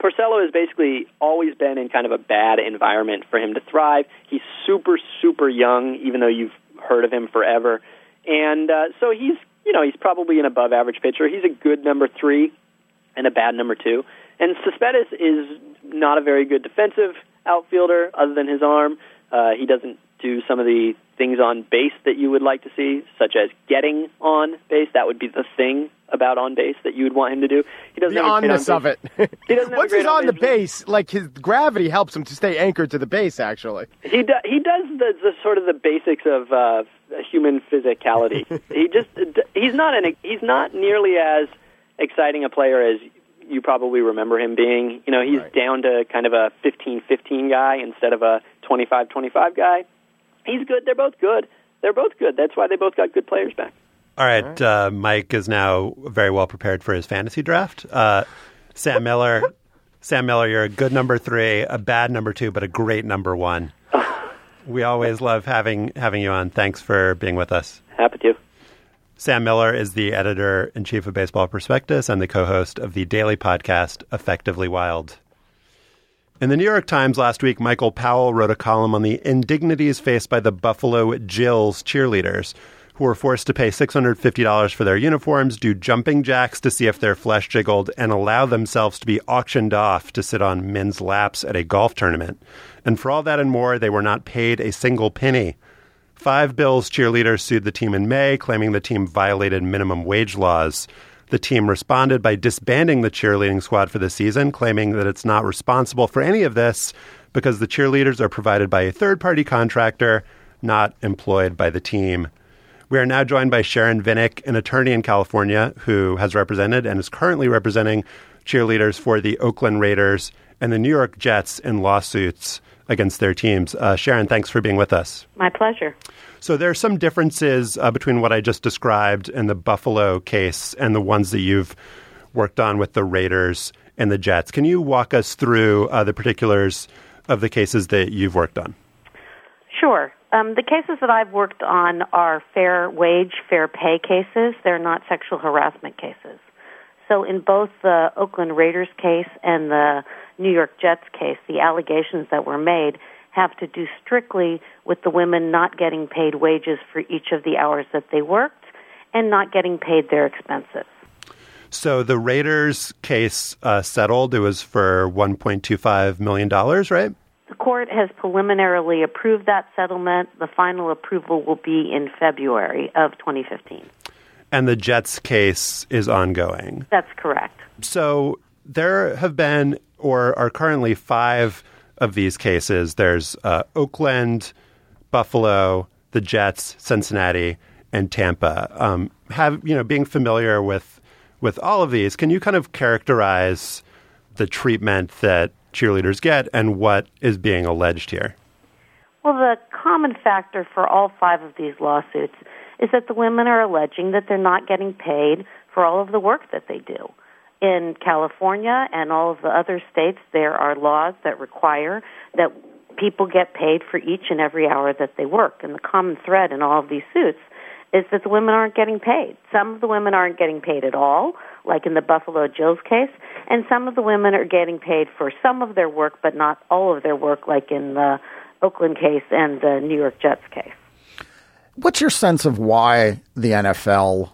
Porcello has basically always been in kind of a bad environment for him to thrive. He's super, super young, even though you've heard of him forever. And uh, so he's, you know, he's probably an above-average pitcher. He's a good number three and a bad number two. And Cespedes is not a very good defensive outfielder other than his arm. Uh, he doesn't do some of the things on base that you would like to see, such as getting on base. That would be the thing about on base that you would want him to do. He doesn't the onness on of it. He doesn't Once he's on, on the base, like his gravity helps him to stay anchored to the base, actually. He, do, he does the, the sort of the basics of uh, human physicality. he just he's not an, he's not nearly as exciting a player as you probably remember him being. You know, he's right. down to kind of a fifteen fifteen guy instead of a twenty-five twenty-five guy. He's good. They're both good. They're both good. That's why they both got good players back. All right. All right. Uh, Mike is now very well prepared for his fantasy draft. Uh, Sam Miller, Sam Miller, you're a good number three, a bad number two, but a great number one. We always love having having you on. Thanks for being with us. Happy to. Sam Miller is the editor-in-chief of Baseball Prospectus and the co-host of the daily podcast, Effectively Wild. In the New York Times last week, Michael Powell wrote a column on the indignities faced by the Buffalo Jills cheerleaders, who were forced to pay six hundred fifty dollars for their uniforms, do jumping jacks to see if their flesh jiggled, and allow themselves to be auctioned off to sit on men's laps at a golf tournament. And for all that and more, they were not paid a single penny. Five Bills cheerleaders sued the team in May, claiming the team violated minimum wage laws. The team responded by disbanding the cheerleading squad for the season, claiming that it's not responsible for any of this because the cheerleaders are provided by a third-party contractor, not employed by the team. We are now joined by Sharon Vinick, an attorney in California who has represented and is currently representing cheerleaders for the Oakland Raiders and the New York Jets in lawsuits against their teams. Uh, Sharon, thanks for being with us. My pleasure. So there are some differences uh, between what I just described and the Buffalo case and the ones that you've worked on with the Raiders and the Jets. Can you walk us through uh, the particulars of the cases that you've worked on? Sure. Um, the cases that I've worked on are fair wage, fair pay cases. They're not sexual harassment cases. So in both the Oakland Raiders case and the New York Jets case, the allegations that were made have to do strictly with the women not getting paid wages for each of the hours that they worked and not getting paid their expenses. So the Raiders case uh, settled. It was for one point two five million dollars, right? The court has preliminarily approved that settlement. The final approval will be in February of twenty fifteen. And the Jets case is ongoing. That's correct. So there have been or are currently five of these cases. There's uh, Oakland, Buffalo, the Jets, Cincinnati, and Tampa. Um, have you know, being familiar with with all of these, can you kind of characterize the treatment that cheerleaders get and what is being alleged here? Well, the common factor for all five of these lawsuits is that the women are alleging that they're not getting paid for all of the work that they do. in California and all of the other states, there are laws that require that people get paid for each and every hour that they work. And the common thread in all of these suits is that the women aren't getting paid. Some of the women aren't getting paid at all, like in the Buffalo Jill's case, and some of the women are getting paid for some of their work, but not all of their work, like in the Oakland case and the New York Jets case. What's your sense of why the N F L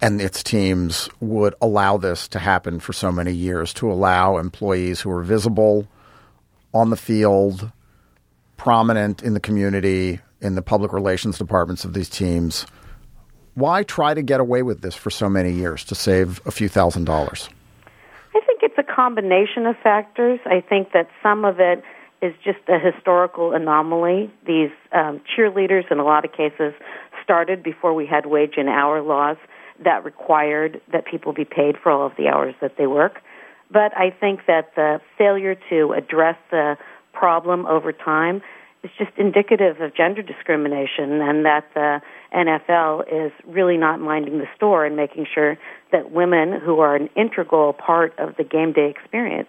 and its teams would allow this to happen for so many years, to allow employees who are visible on the field, prominent in the community, in the public relations departments of these teams? Why try to get away with this for so many years to save a few thousand dollars? I think it's a combination of factors. I think that some of it is just a historical anomaly. These um, cheerleaders, in a lot of cases, started before we had wage and hour laws that required that people be paid for all of the hours that they work. But I think that the failure to address the problem over time is just indicative of gender discrimination, and that the N F L is really not minding the store and making sure that women, who are an integral part of the game day experience,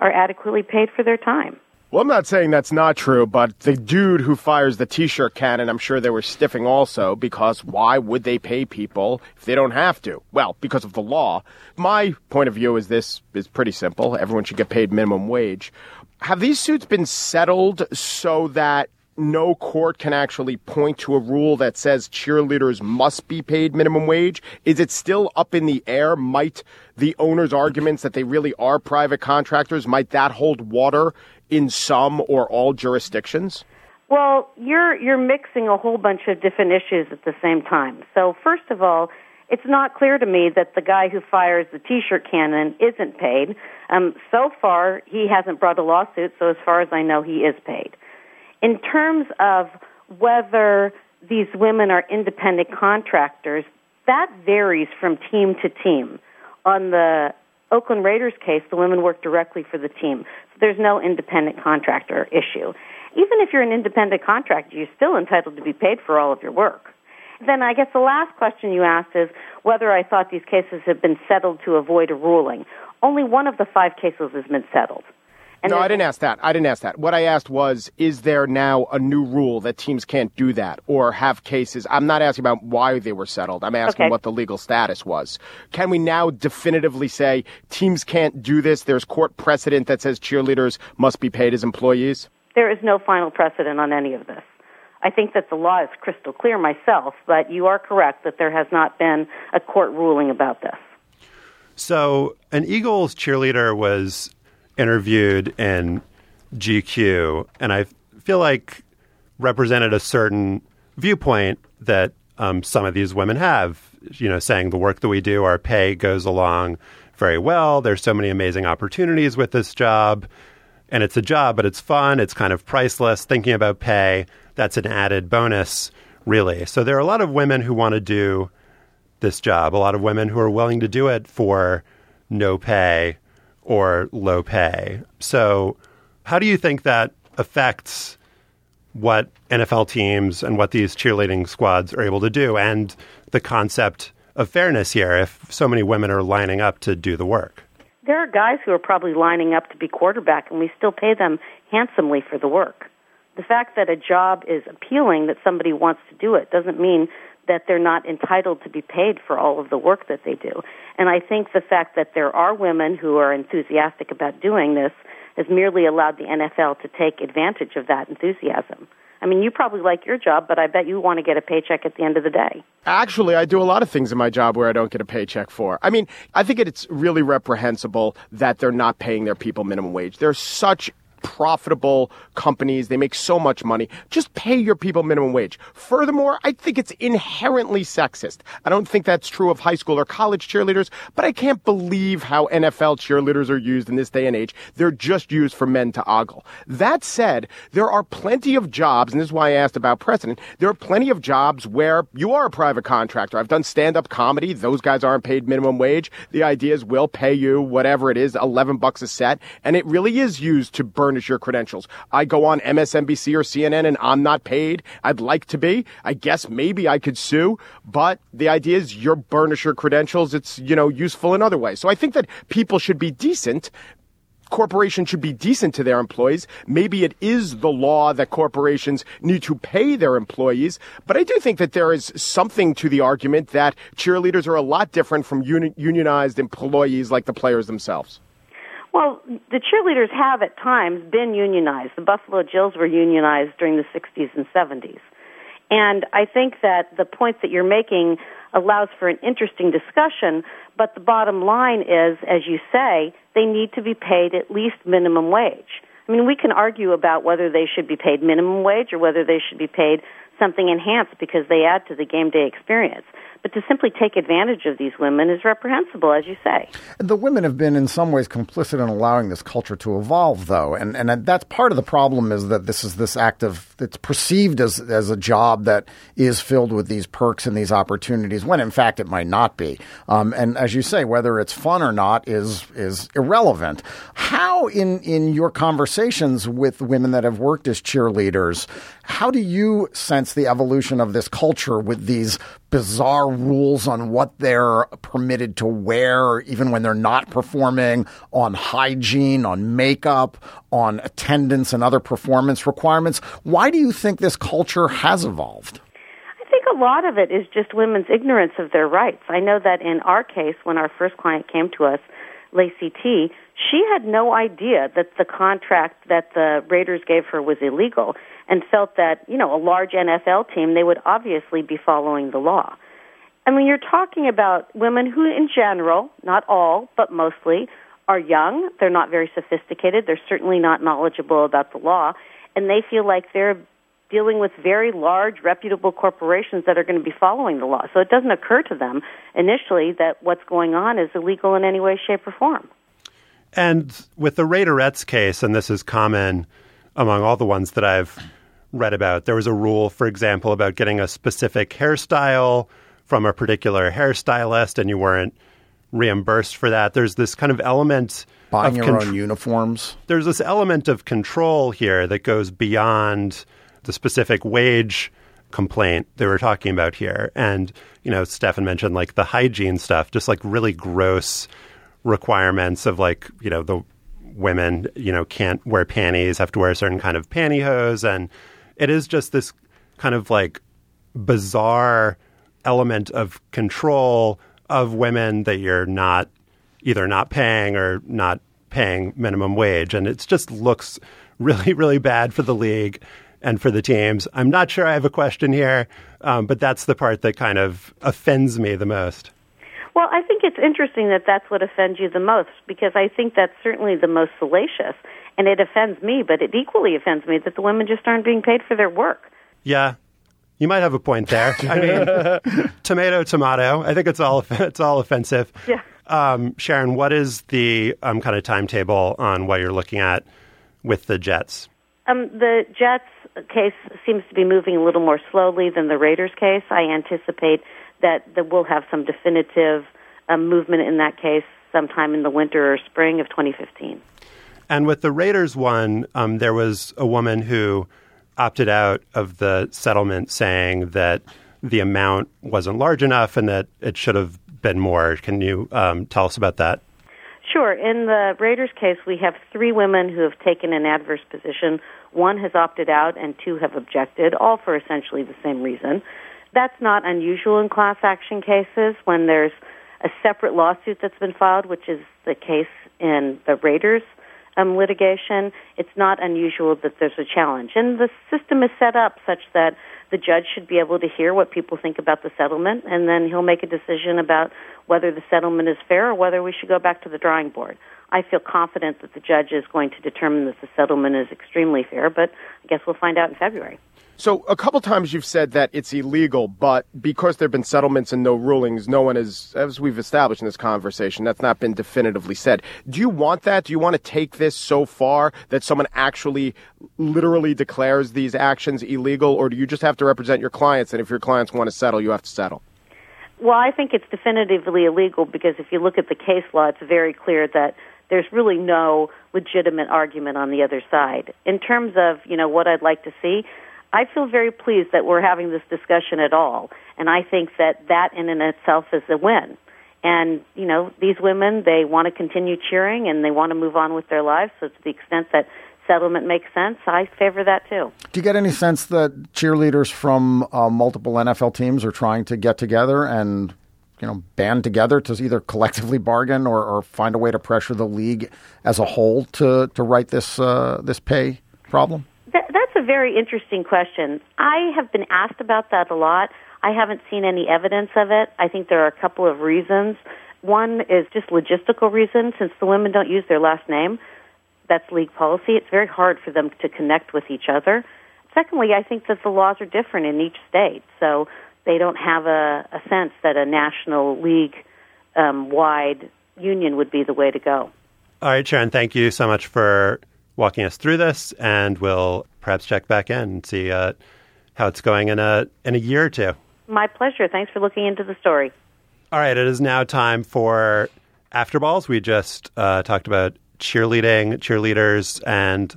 are adequately paid for their time. Well, I'm not saying that's not true, but the dude who fires the T-shirt cannon, I'm sure they were stiffing also, because why would they pay people if they don't have to? Well, because of the law. My point of view is this is pretty simple. Everyone should get paid minimum wage. Have these suits been settled so that no court can actually point to a rule that says cheerleaders must be paid minimum wage? Is it still up in the air? Might the owners' arguments that they really are private contractors, might that hold water in some or all jurisdictions? Well, you're you're mixing a whole bunch of different issues at the same time. So first of all, it's not clear to me that the guy who fires the T-shirt cannon isn't paid. Um, so far, he hasn't brought a lawsuit, so as far as I know, he is paid. In terms of whether these women are independent contractors, that varies from team to team. On the Oakland Raiders case, the women work directly for the team. So there's no independent contractor issue. Even if you're an independent contractor, you're still entitled to be paid for all of your work. Then I guess the last question you asked is whether I thought these cases have been settled to avoid a ruling. Only one of the five cases has been settled. And no, I didn't ask that. I didn't ask that. What I asked was, is there now a new rule that teams can't do that or have cases? I'm not asking about why they were settled. I'm asking okay. what the legal status was. Can we now definitively say teams can't do this? There's court precedent that says cheerleaders must be paid as employees? There is no final precedent on any of this. I think that the law is crystal clear myself, but you are correct that there has not been a court ruling about this. So an Eagles cheerleader was interviewed in G Q, and I feel like represented a certain viewpoint that um, some of these women have, you know, saying the work that we do, our pay goes along very well. There's so many amazing opportunities with this job, and it's a job, but it's fun. It's kind of priceless. Thinking about pay, that's an added bonus, really. So there are a lot of women who want to do this job, a lot of women who are willing to do it for no pay or low pay. So how do you think that affects what N F L teams and what these cheerleading squads are able to do and the concept of fairness here if so many women are lining up to do the work? There are guys who are probably lining up to be quarterback, and we still pay them handsomely for the work. The fact that a job is appealing, that somebody wants to do it, doesn't mean that they're not entitled to be paid for all of the work that they do. And I think the fact that there are women who are enthusiastic about doing this has merely allowed the N F L to take advantage of that enthusiasm. I mean, you probably like your job, but I bet you want to get a paycheck at the end of the day. Actually, I do a lot of things in my job where I don't get a paycheck for. I mean, I think it's really reprehensible that they're not paying their people minimum wage. They're such profitable companies. They make so much money. Just pay your people minimum wage. Furthermore, I think it's inherently sexist. I don't think that's true of high school or college cheerleaders, but I can't believe how N F L cheerleaders are used in this day and age. They're just used for men to ogle. That said, there are plenty of jobs, and this is why I asked about precedent, there are plenty of jobs where you are a private contractor. I've done stand-up comedy. Those guys aren't paid minimum wage. The idea is we'll pay you whatever it is, eleven bucks a set, and it really is used to burn tarnish your credentials. I go on M S N B C or C N N and I'm not paid. I'd like to be. I guess maybe I could sue, but the idea is you're burnish your credentials. It's, you know, useful in other ways. So I think that people should be decent. Corporations should be decent to their employees. Maybe it is the law that corporations need to pay their employees. But I do think that there is something to the argument that cheerleaders are a lot different from uni- unionized employees like the players themselves. Well, the cheerleaders have at times been unionized. The Buffalo Jills were unionized during the sixties and seventies. And I think that the point that you're making allows for an interesting discussion, but the bottom line is, as you say, they need to be paid at least minimum wage. I mean, we can argue about whether they should be paid minimum wage or whether they should be paid something enhanced because they add to the game day experience. But to simply take advantage of these women is reprehensible, as you say. The women have been in some ways complicit in allowing this culture to evolve, though. And and that's part of the problem, is that this is this act of, it's perceived as, as a job that is filled with these perks and these opportunities, when in fact it might not be. Um, and as you say, whether it's fun or not is is irrelevant. How, in, in your conversations with women that have worked as cheerleaders, how do you sense the evolution of this culture with these bizarre rules on what they're permitted to wear, even when they're not performing, on hygiene, on makeup, on attendance and other performance requirements? Why do you think this culture has evolved? I think a lot of it is just women's ignorance of their rights. I know that in our case, when our first client came to us, Lacey T., she had no idea that the contract that the Raiders gave her was illegal and felt that, you know, a large N F L team, they would obviously be following the law. And when you're talking about women who, in general, not all, but mostly, are young, they're not very sophisticated, they're certainly not knowledgeable about the law, and they feel like they're dealing with very large, reputable corporations that are going to be following the law. So it doesn't occur to them initially that what's going on is illegal in any way, shape, or form. And with the Raiderettes case, and this is common among all the ones that I've read about, there was a rule, for example, about getting a specific hairstyle from a particular hairstylist, and you weren't reimbursed for that. There's this kind of element Buying of your con- own uniforms. There's this element of control here that goes beyond the specific wage complaint they were talking about here. And, you know, Stefan mentioned like the hygiene stuff, just like really gross requirements of like, you know, the women, you know, can't wear panties, have to wear a certain kind of pantyhose. And it is just this kind of like bizarre element of control of women that you're not either not paying or not paying minimum wage. And it just looks really, really bad for the league and for the teams. I'm not sure I have a question here, um, but that's the part that kind of offends me the most. Well, I think it's interesting that that's what offends you the most, because I think that's certainly the most salacious, and it offends me, but it equally offends me that the women just aren't being paid for their work. Yeah, you might have a point there. I mean, tomato, tomato. I think it's all it's all offensive. Yeah. Um, Sharon, what is the um, kind of timetable on what you're looking at with the Jets? Um, the Jets case seems to be moving a little more slowly than the Raiders case. I anticipate that, that we'll have some definitive um, movement in that case sometime in the winter or spring of twenty fifteen. And with the Raiders one, um, there was a woman who opted out of the settlement saying that the amount wasn't large enough and that it should have been more. Can you um, tell us about that? Sure. In the Raiders case, we have three women who have taken an adverse position. One has opted out and two have objected, all for essentially the same reason. That's not unusual in class action cases when there's a separate lawsuit that's been filed, which is the case in the Raiders um, litigation. It's not unusual that there's a challenge. And the system is set up such that the judge should be able to hear what people think about the settlement, and then he'll make a decision about whether the settlement is fair or whether we should go back to the drawing board. I feel confident that the judge is going to determine that the settlement is extremely fair, but I guess we'll find out in February. So a couple times you've said that it's illegal, but because there have been settlements and no rulings, no one is, as we've established in this conversation, that's not been definitively said. Do you want that? Do you want to take this so far that someone actually literally declares these actions illegal, or do you just have to represent your clients, and if your clients want to settle, you have to settle? Well, I think it's definitively illegal because if you look at the case law, it's very clear that there's really no legitimate argument on the other side. In terms of, you know, what I'd like to see, I feel very pleased that we're having this discussion at all, and I think that that in and of itself is a win. And, you know, these women, they want to continue cheering and they want to move on with their lives, so to the extent that settlement makes sense, I favor that too. Do you get any sense that cheerleaders from uh, multiple N F L teams are trying to get together and, you know, band together to either collectively bargain or, or find a way to pressure the league as a whole to, to right this uh, this pay problem? That, that's a very interesting question. I have been asked about that a lot. I haven't seen any evidence of it. I think there are a couple of reasons. One is just logistical reason. Since the women don't use their last name, that's league policy. It's very hard for them to connect with each other. Secondly, I think that the laws are different in each state, so they don't have a, a sense that a national league-wide um, union would be the way to go. All right, Sharon, thank you so much for walking us through this, and we'll perhaps check back in and see uh, how it's going in a in a year or two. My pleasure. Thanks for looking into the story. All right. It is now time for After Balls. We just uh, talked about cheerleading, cheerleaders, and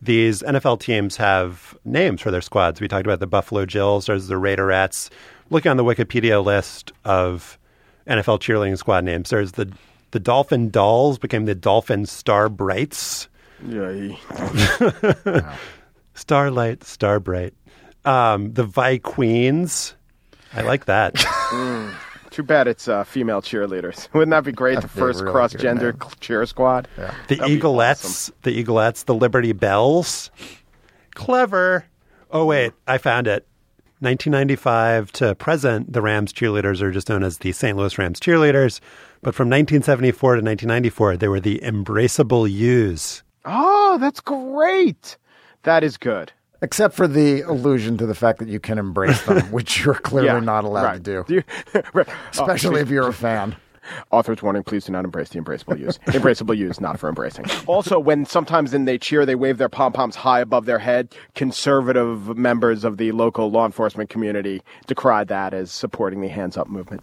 these N F L teams have names for their squads. We talked about the Buffalo Jills, there's the Raiderettes. Looking on the Wikipedia list of N F L cheerleading squad names, there's the, the Dolphin Dolls became the Dolphin Star Brights. Yeah. Wow. Starlight, Star Bright. Um, the Vi Queens. I like that. Mm, too bad it's uh, female cheerleaders. Wouldn't that be great? That'd the first really cross-gender cheer squad. Yeah. The That'd Eaglettes. Awesome. The Eaglettes. The Liberty Bells. Clever. Oh, wait. I found it. nineteen ninety-five to present, the Rams cheerleaders are just known as the Saint Louis Rams cheerleaders. But from nineteen seventy-four to nineteen ninety-four, they were the Embraceable U's. Oh, that's great. That is good. Except for the allusion to the fact that you can embrace them, which you're clearly yeah, not allowed right. to do, do you, right. especially oh, if you're a fan. Author's warning, please do not embrace the embraceable use. Embraceable use, not for embracing. Also, when sometimes in they cheer, they wave their pom-poms high above their head. Conservative members of the local law enforcement community decry that as supporting the hands-up movement.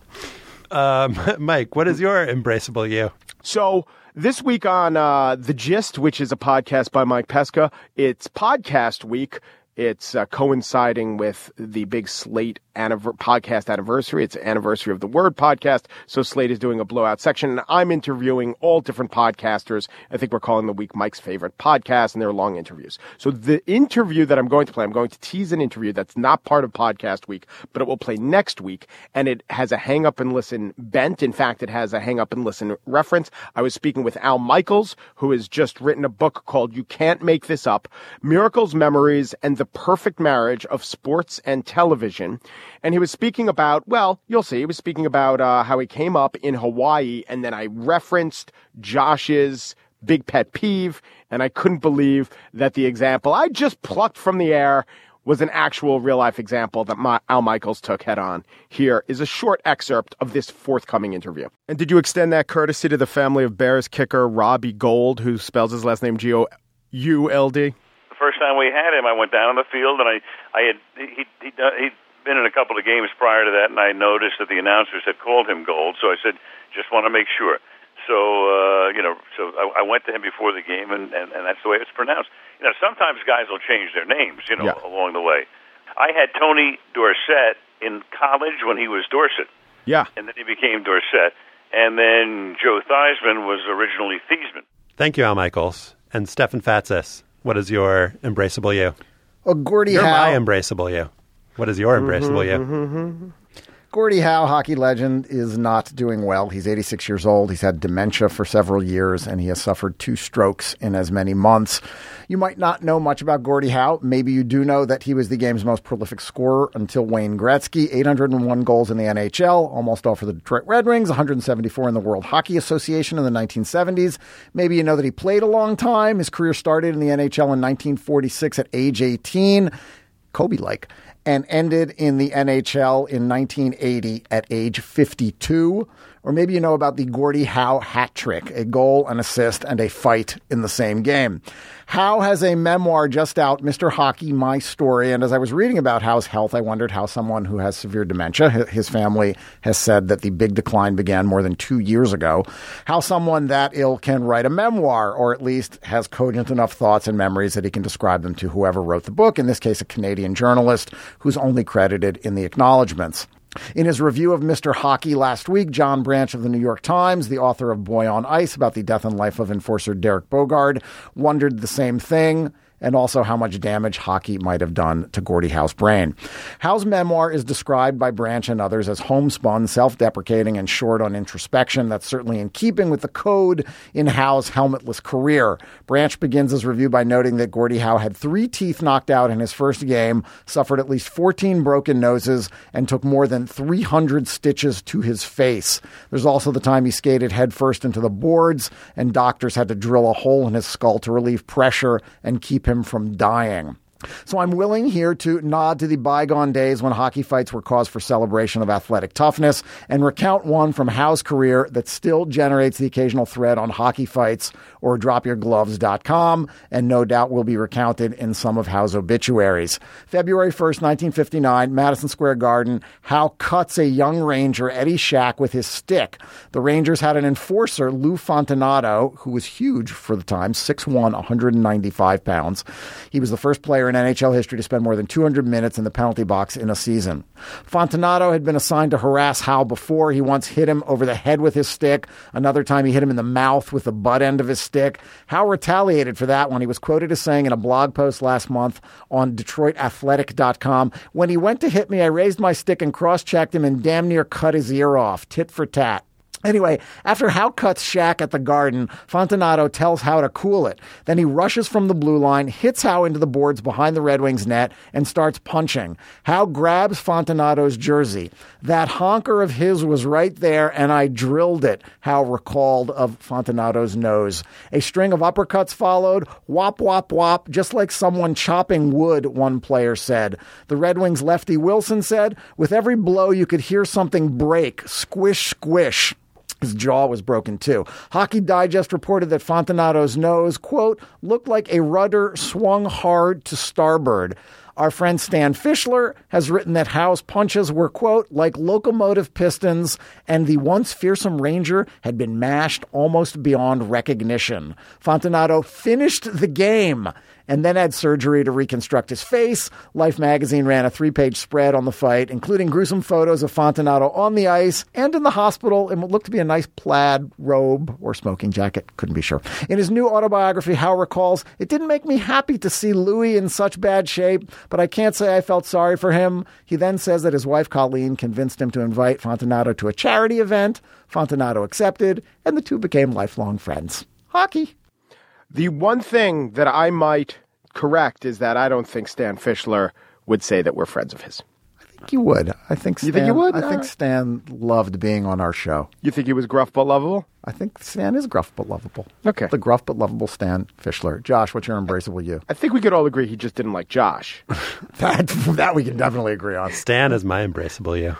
Um, Mike, what is your embraceable you? So... This week on uh, The Gist, which is a podcast by Mike Pesca, it's podcast week. It's uh, coinciding with the big Slate anniver- podcast anniversary. It's anniversary of the Word podcast. So Slate is doing a blowout section, and I'm interviewing all different podcasters. I think we're calling the week Mike's Favorite Podcast, and they're long interviews. So the interview that I'm going to play, I'm going to tease an interview that's not part of podcast week, but it will play next week, and it has a Hang Up and Listen bent. In fact, it has a Hang Up and Listen reference. I was speaking with Al Michaels, who has just written a book called You Can't Make This Up, Miracles, Memories, and the Perfect Marriage of Sports and Television. And he was speaking about, well, you'll see, he was speaking about uh, how he came up in Hawaii, and then I referenced Josh's big pet peeve, and I couldn't believe that the example I just plucked from the air was an actual real-life example that my Al Michaels took head-on. Here is a short excerpt of this forthcoming interview. And did you extend that courtesy to the family of Bears kicker Robbie Gould, who spells his last name G O U L D? First time we had him, I went down on the field, and I, I had he he he'd been in a couple of games prior to that, and I noticed that the announcers had called him Gold, so I said, just want to make sure. So uh, you know, so I, I went to him before the game, and, and, and that's the way it's pronounced. You know, sometimes guys will change their names, you know, yeah. along the way. I had Tony Dorsett in college when he was Dorsett, yeah, and then he became Dorsett, and then Joe Theismann was originally Theismann. Thank you, Al Michaels and Stefan Fatsis. What is your embraceable you? Oh, Gordie You're Howe. You're my embraceable you. What is your embraceable mm-hmm, you? Mm-hmm. Gordie Howe, hockey legend, is not doing well. He's eighty-six years old. He's had dementia for several years, and he has suffered two strokes in as many months. You might not know much about Gordie Howe. Maybe you do know that he was the game's most prolific scorer until Wayne Gretzky, eight hundred one goals in the N H L, almost all for the Detroit Red Wings, one hundred seventy-four in the World Hockey Association in the nineteen seventies. Maybe you know that he played a long time. His career started in the N H L in nineteen forty-six at age eighteen. Kobe-like. And ended in the N H L in nineteen eighty at age fifty-two. Or maybe you know about the Gordie Howe hat trick, a goal, an assist, and a fight in the same game. Howe has a memoir just out, Mister Hockey, My Story. And as I was reading about Howe's health, I wondered how someone who has severe dementia, his family has said that the big decline began more than two years ago, how someone that ill can write a memoir, or at least has cogent enough thoughts and memories that he can describe them to whoever wrote the book, in this case, a Canadian journalist who's only credited in the acknowledgments. In his review of Mister Hockey last week, John Branch of the New York Times, the author of Boy on Ice, about the death and life of enforcer Derek Bogard, wondered the same thing, and also how much damage hockey might have done to Gordie Howe's brain. Howe's memoir is described by Branch and others as homespun, self-deprecating, and short on introspection. That's certainly in keeping with the code in Howe's helmetless career. Branch begins his review by noting that Gordie Howe had three teeth knocked out in his first game, suffered at least fourteen broken noses, and took more than three hundred stitches to his face. There's also the time he skated headfirst into the boards, and doctors had to drill a hole in his skull to relieve pressure and keep him from dying. So I'm willing here to nod to the bygone days when hockey fights were cause for celebration of athletic toughness and recount one from Howe's career that still generates the occasional thread on Hockey Fights or drop your gloves dot com, and no doubt will be recounted in some of Howe's obituaries. February first, nineteen fifty-nine, Madison Square Garden, Howe cuts a young Ranger, Eddie Shack, with his stick. The Rangers had an enforcer, Lou Fontinato, who was huge for the time, six foot one, one hundred ninety-five pounds. He was the first player in N H L history to spend more than two hundred minutes in the penalty box in a season. Fontinato had been assigned to harass Howe before. He once hit him over the head with his stick. Another time he hit him in the mouth with the butt end of his stick. Howe retaliated for that when he was quoted as saying in a blog post last month on Detroit Athletic dot com, "When he went to hit me, I raised my stick and cross-checked him and damn near cut his ear off, tit for tat." Anyway, after Howe cuts Shack at the Garden, Fontinato tells Howe to cool it. Then he rushes from the blue line, hits Howe into the boards behind the Red Wings net, and starts punching. Howe grabs Fontanato's jersey. "That honker of his was right there, and I drilled it," Howe recalled of Fontanato's nose. A string of uppercuts followed. "Wop, wop, wop, just like someone chopping wood," one player said. The Red Wings lefty Wilson said, "With every blow, you could hear something break. Squish, squish." His jaw was broken, too. Hockey Digest reported that Fontanato's nose, quote, "looked like a rudder swung hard to starboard." Our friend Stan Fischler has written that Howe's punches were, quote, "like locomotive pistons," and the once fearsome Ranger had been mashed almost beyond recognition. Fontinato finished the game and then had surgery to reconstruct his face. Life magazine ran a three-page spread on the fight, including gruesome photos of Fontinato on the ice and in the hospital in what looked to be a nice plaid robe or smoking jacket. Couldn't be sure. In his new autobiography, Howe recalls, "It didn't make me happy to see Louis in such bad shape, but I can't say I felt sorry for him." He then says that his wife, Colleen, convinced him to invite Fontinato to a charity event. Fontinato accepted, and the two became lifelong friends. Hockey. The one thing that I might correct is that I don't think Stan Fischler would say that we're friends of his. I think you would. I think Stan, you think you would? I All think right. Stan loved being on our show. You think he was gruff but lovable? I think Stan is gruff but lovable. Okay. The gruff but lovable Stan Fischler. Josh, what's your embraceable you? I think we could all agree he just didn't like Josh. that, that we can definitely agree on. Stan is my embraceable you.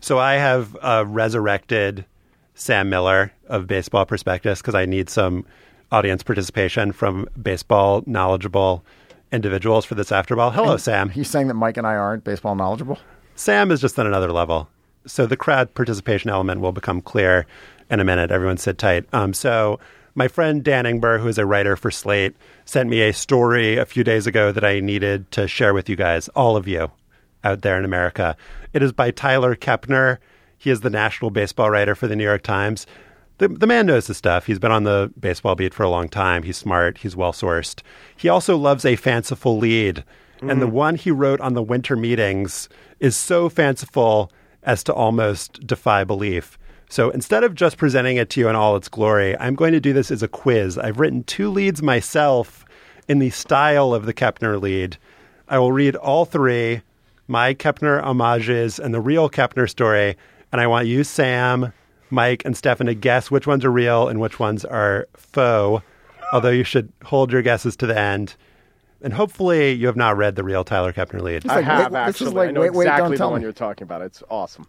So I have uh, resurrected Sam Miller of Baseball Prospectus because I need some audience participation from baseball knowledgeable individuals for this afterball. Hello, and Sam. He's saying that Mike and I aren't baseball knowledgeable? Sam is just on another level. So the crowd participation element will become clear in a minute. Everyone sit tight. Um, so my friend Dan Engber, who is a writer for Slate, sent me a story a few days ago that I needed to share with you guys, all of you out there in America. It is by Tyler Kepner. He is the national baseball writer for the New York Times. The, the man knows his stuff. He's been on the baseball beat for a long time. He's smart. He's well-sourced. He also loves a fanciful lead. Mm-hmm. And the one he wrote on the winter meetings is so fanciful as to almost defy belief. So instead of just presenting it to you in all its glory, I'm going to do this as a quiz. I've written two leads myself in the style of the Kepner lead. I will read all three, my Kepner homages and the real Kepner story. And I want you, Sam, Mike, and Stefan to guess which ones are real and which ones are faux, although you should hold your guesses to the end. And hopefully you have not read the real Tyler Kepner lead. Like, I have, wait, actually. Like, I know wait, exactly wait, don't the tell one me. You're talking about. It's awesome.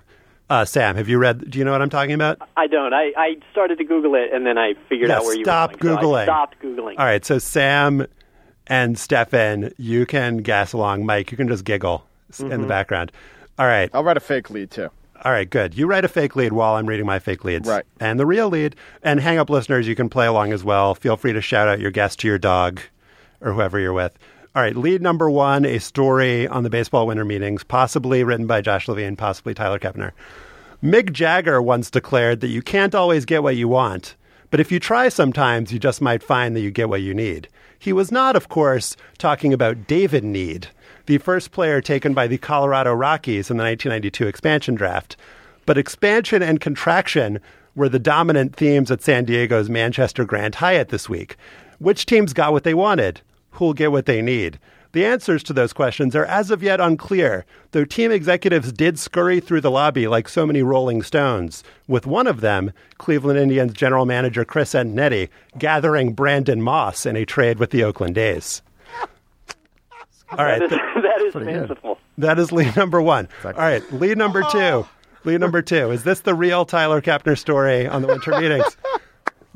Uh, Sam, have you read? Do you know what I'm talking about? I don't. I, I started to Google it, and then I figured yeah, out where you were going. Stop Googling. So stopped Googling. All right. So Sam and Stefan, you can gas along. Mike, you can just giggle mm-hmm. in the background. All right. I'll write a fake lead, too. All right, good. You write a fake lead while I'm reading my fake leads. Right. And the real lead. And hang up listeners, you can play along as well. Feel free to shout out your guest to your dog or whoever you're with. All right, lead number one, a story on the baseball winter meetings, possibly written by Josh Levine, possibly Tyler Kepner. Mick Jagger once declared that you can't always get what you want, but if you try sometimes, you just might find that you get what you need. He was not, of course, talking about David Need, the first player taken by the Colorado Rockies in the nineteen ninety-two expansion draft. But expansion and contraction were the dominant themes at San Diego's Manchester Grand Hyatt this week. Which teams got what they wanted? Who'll get what they need? The answers to those questions are as of yet unclear, though team executives did scurry through the lobby like so many rolling stones, with one of them, Cleveland Indians general manager Chris Antonetti, gathering Brandon Moss in a trade with the Oakland A's. All right. That is, that is fanciful. Good. That is lead number one. Exactly. All right. Lead number two. Lead number two. Is this the real Tyler Kepner story on the winter meetings?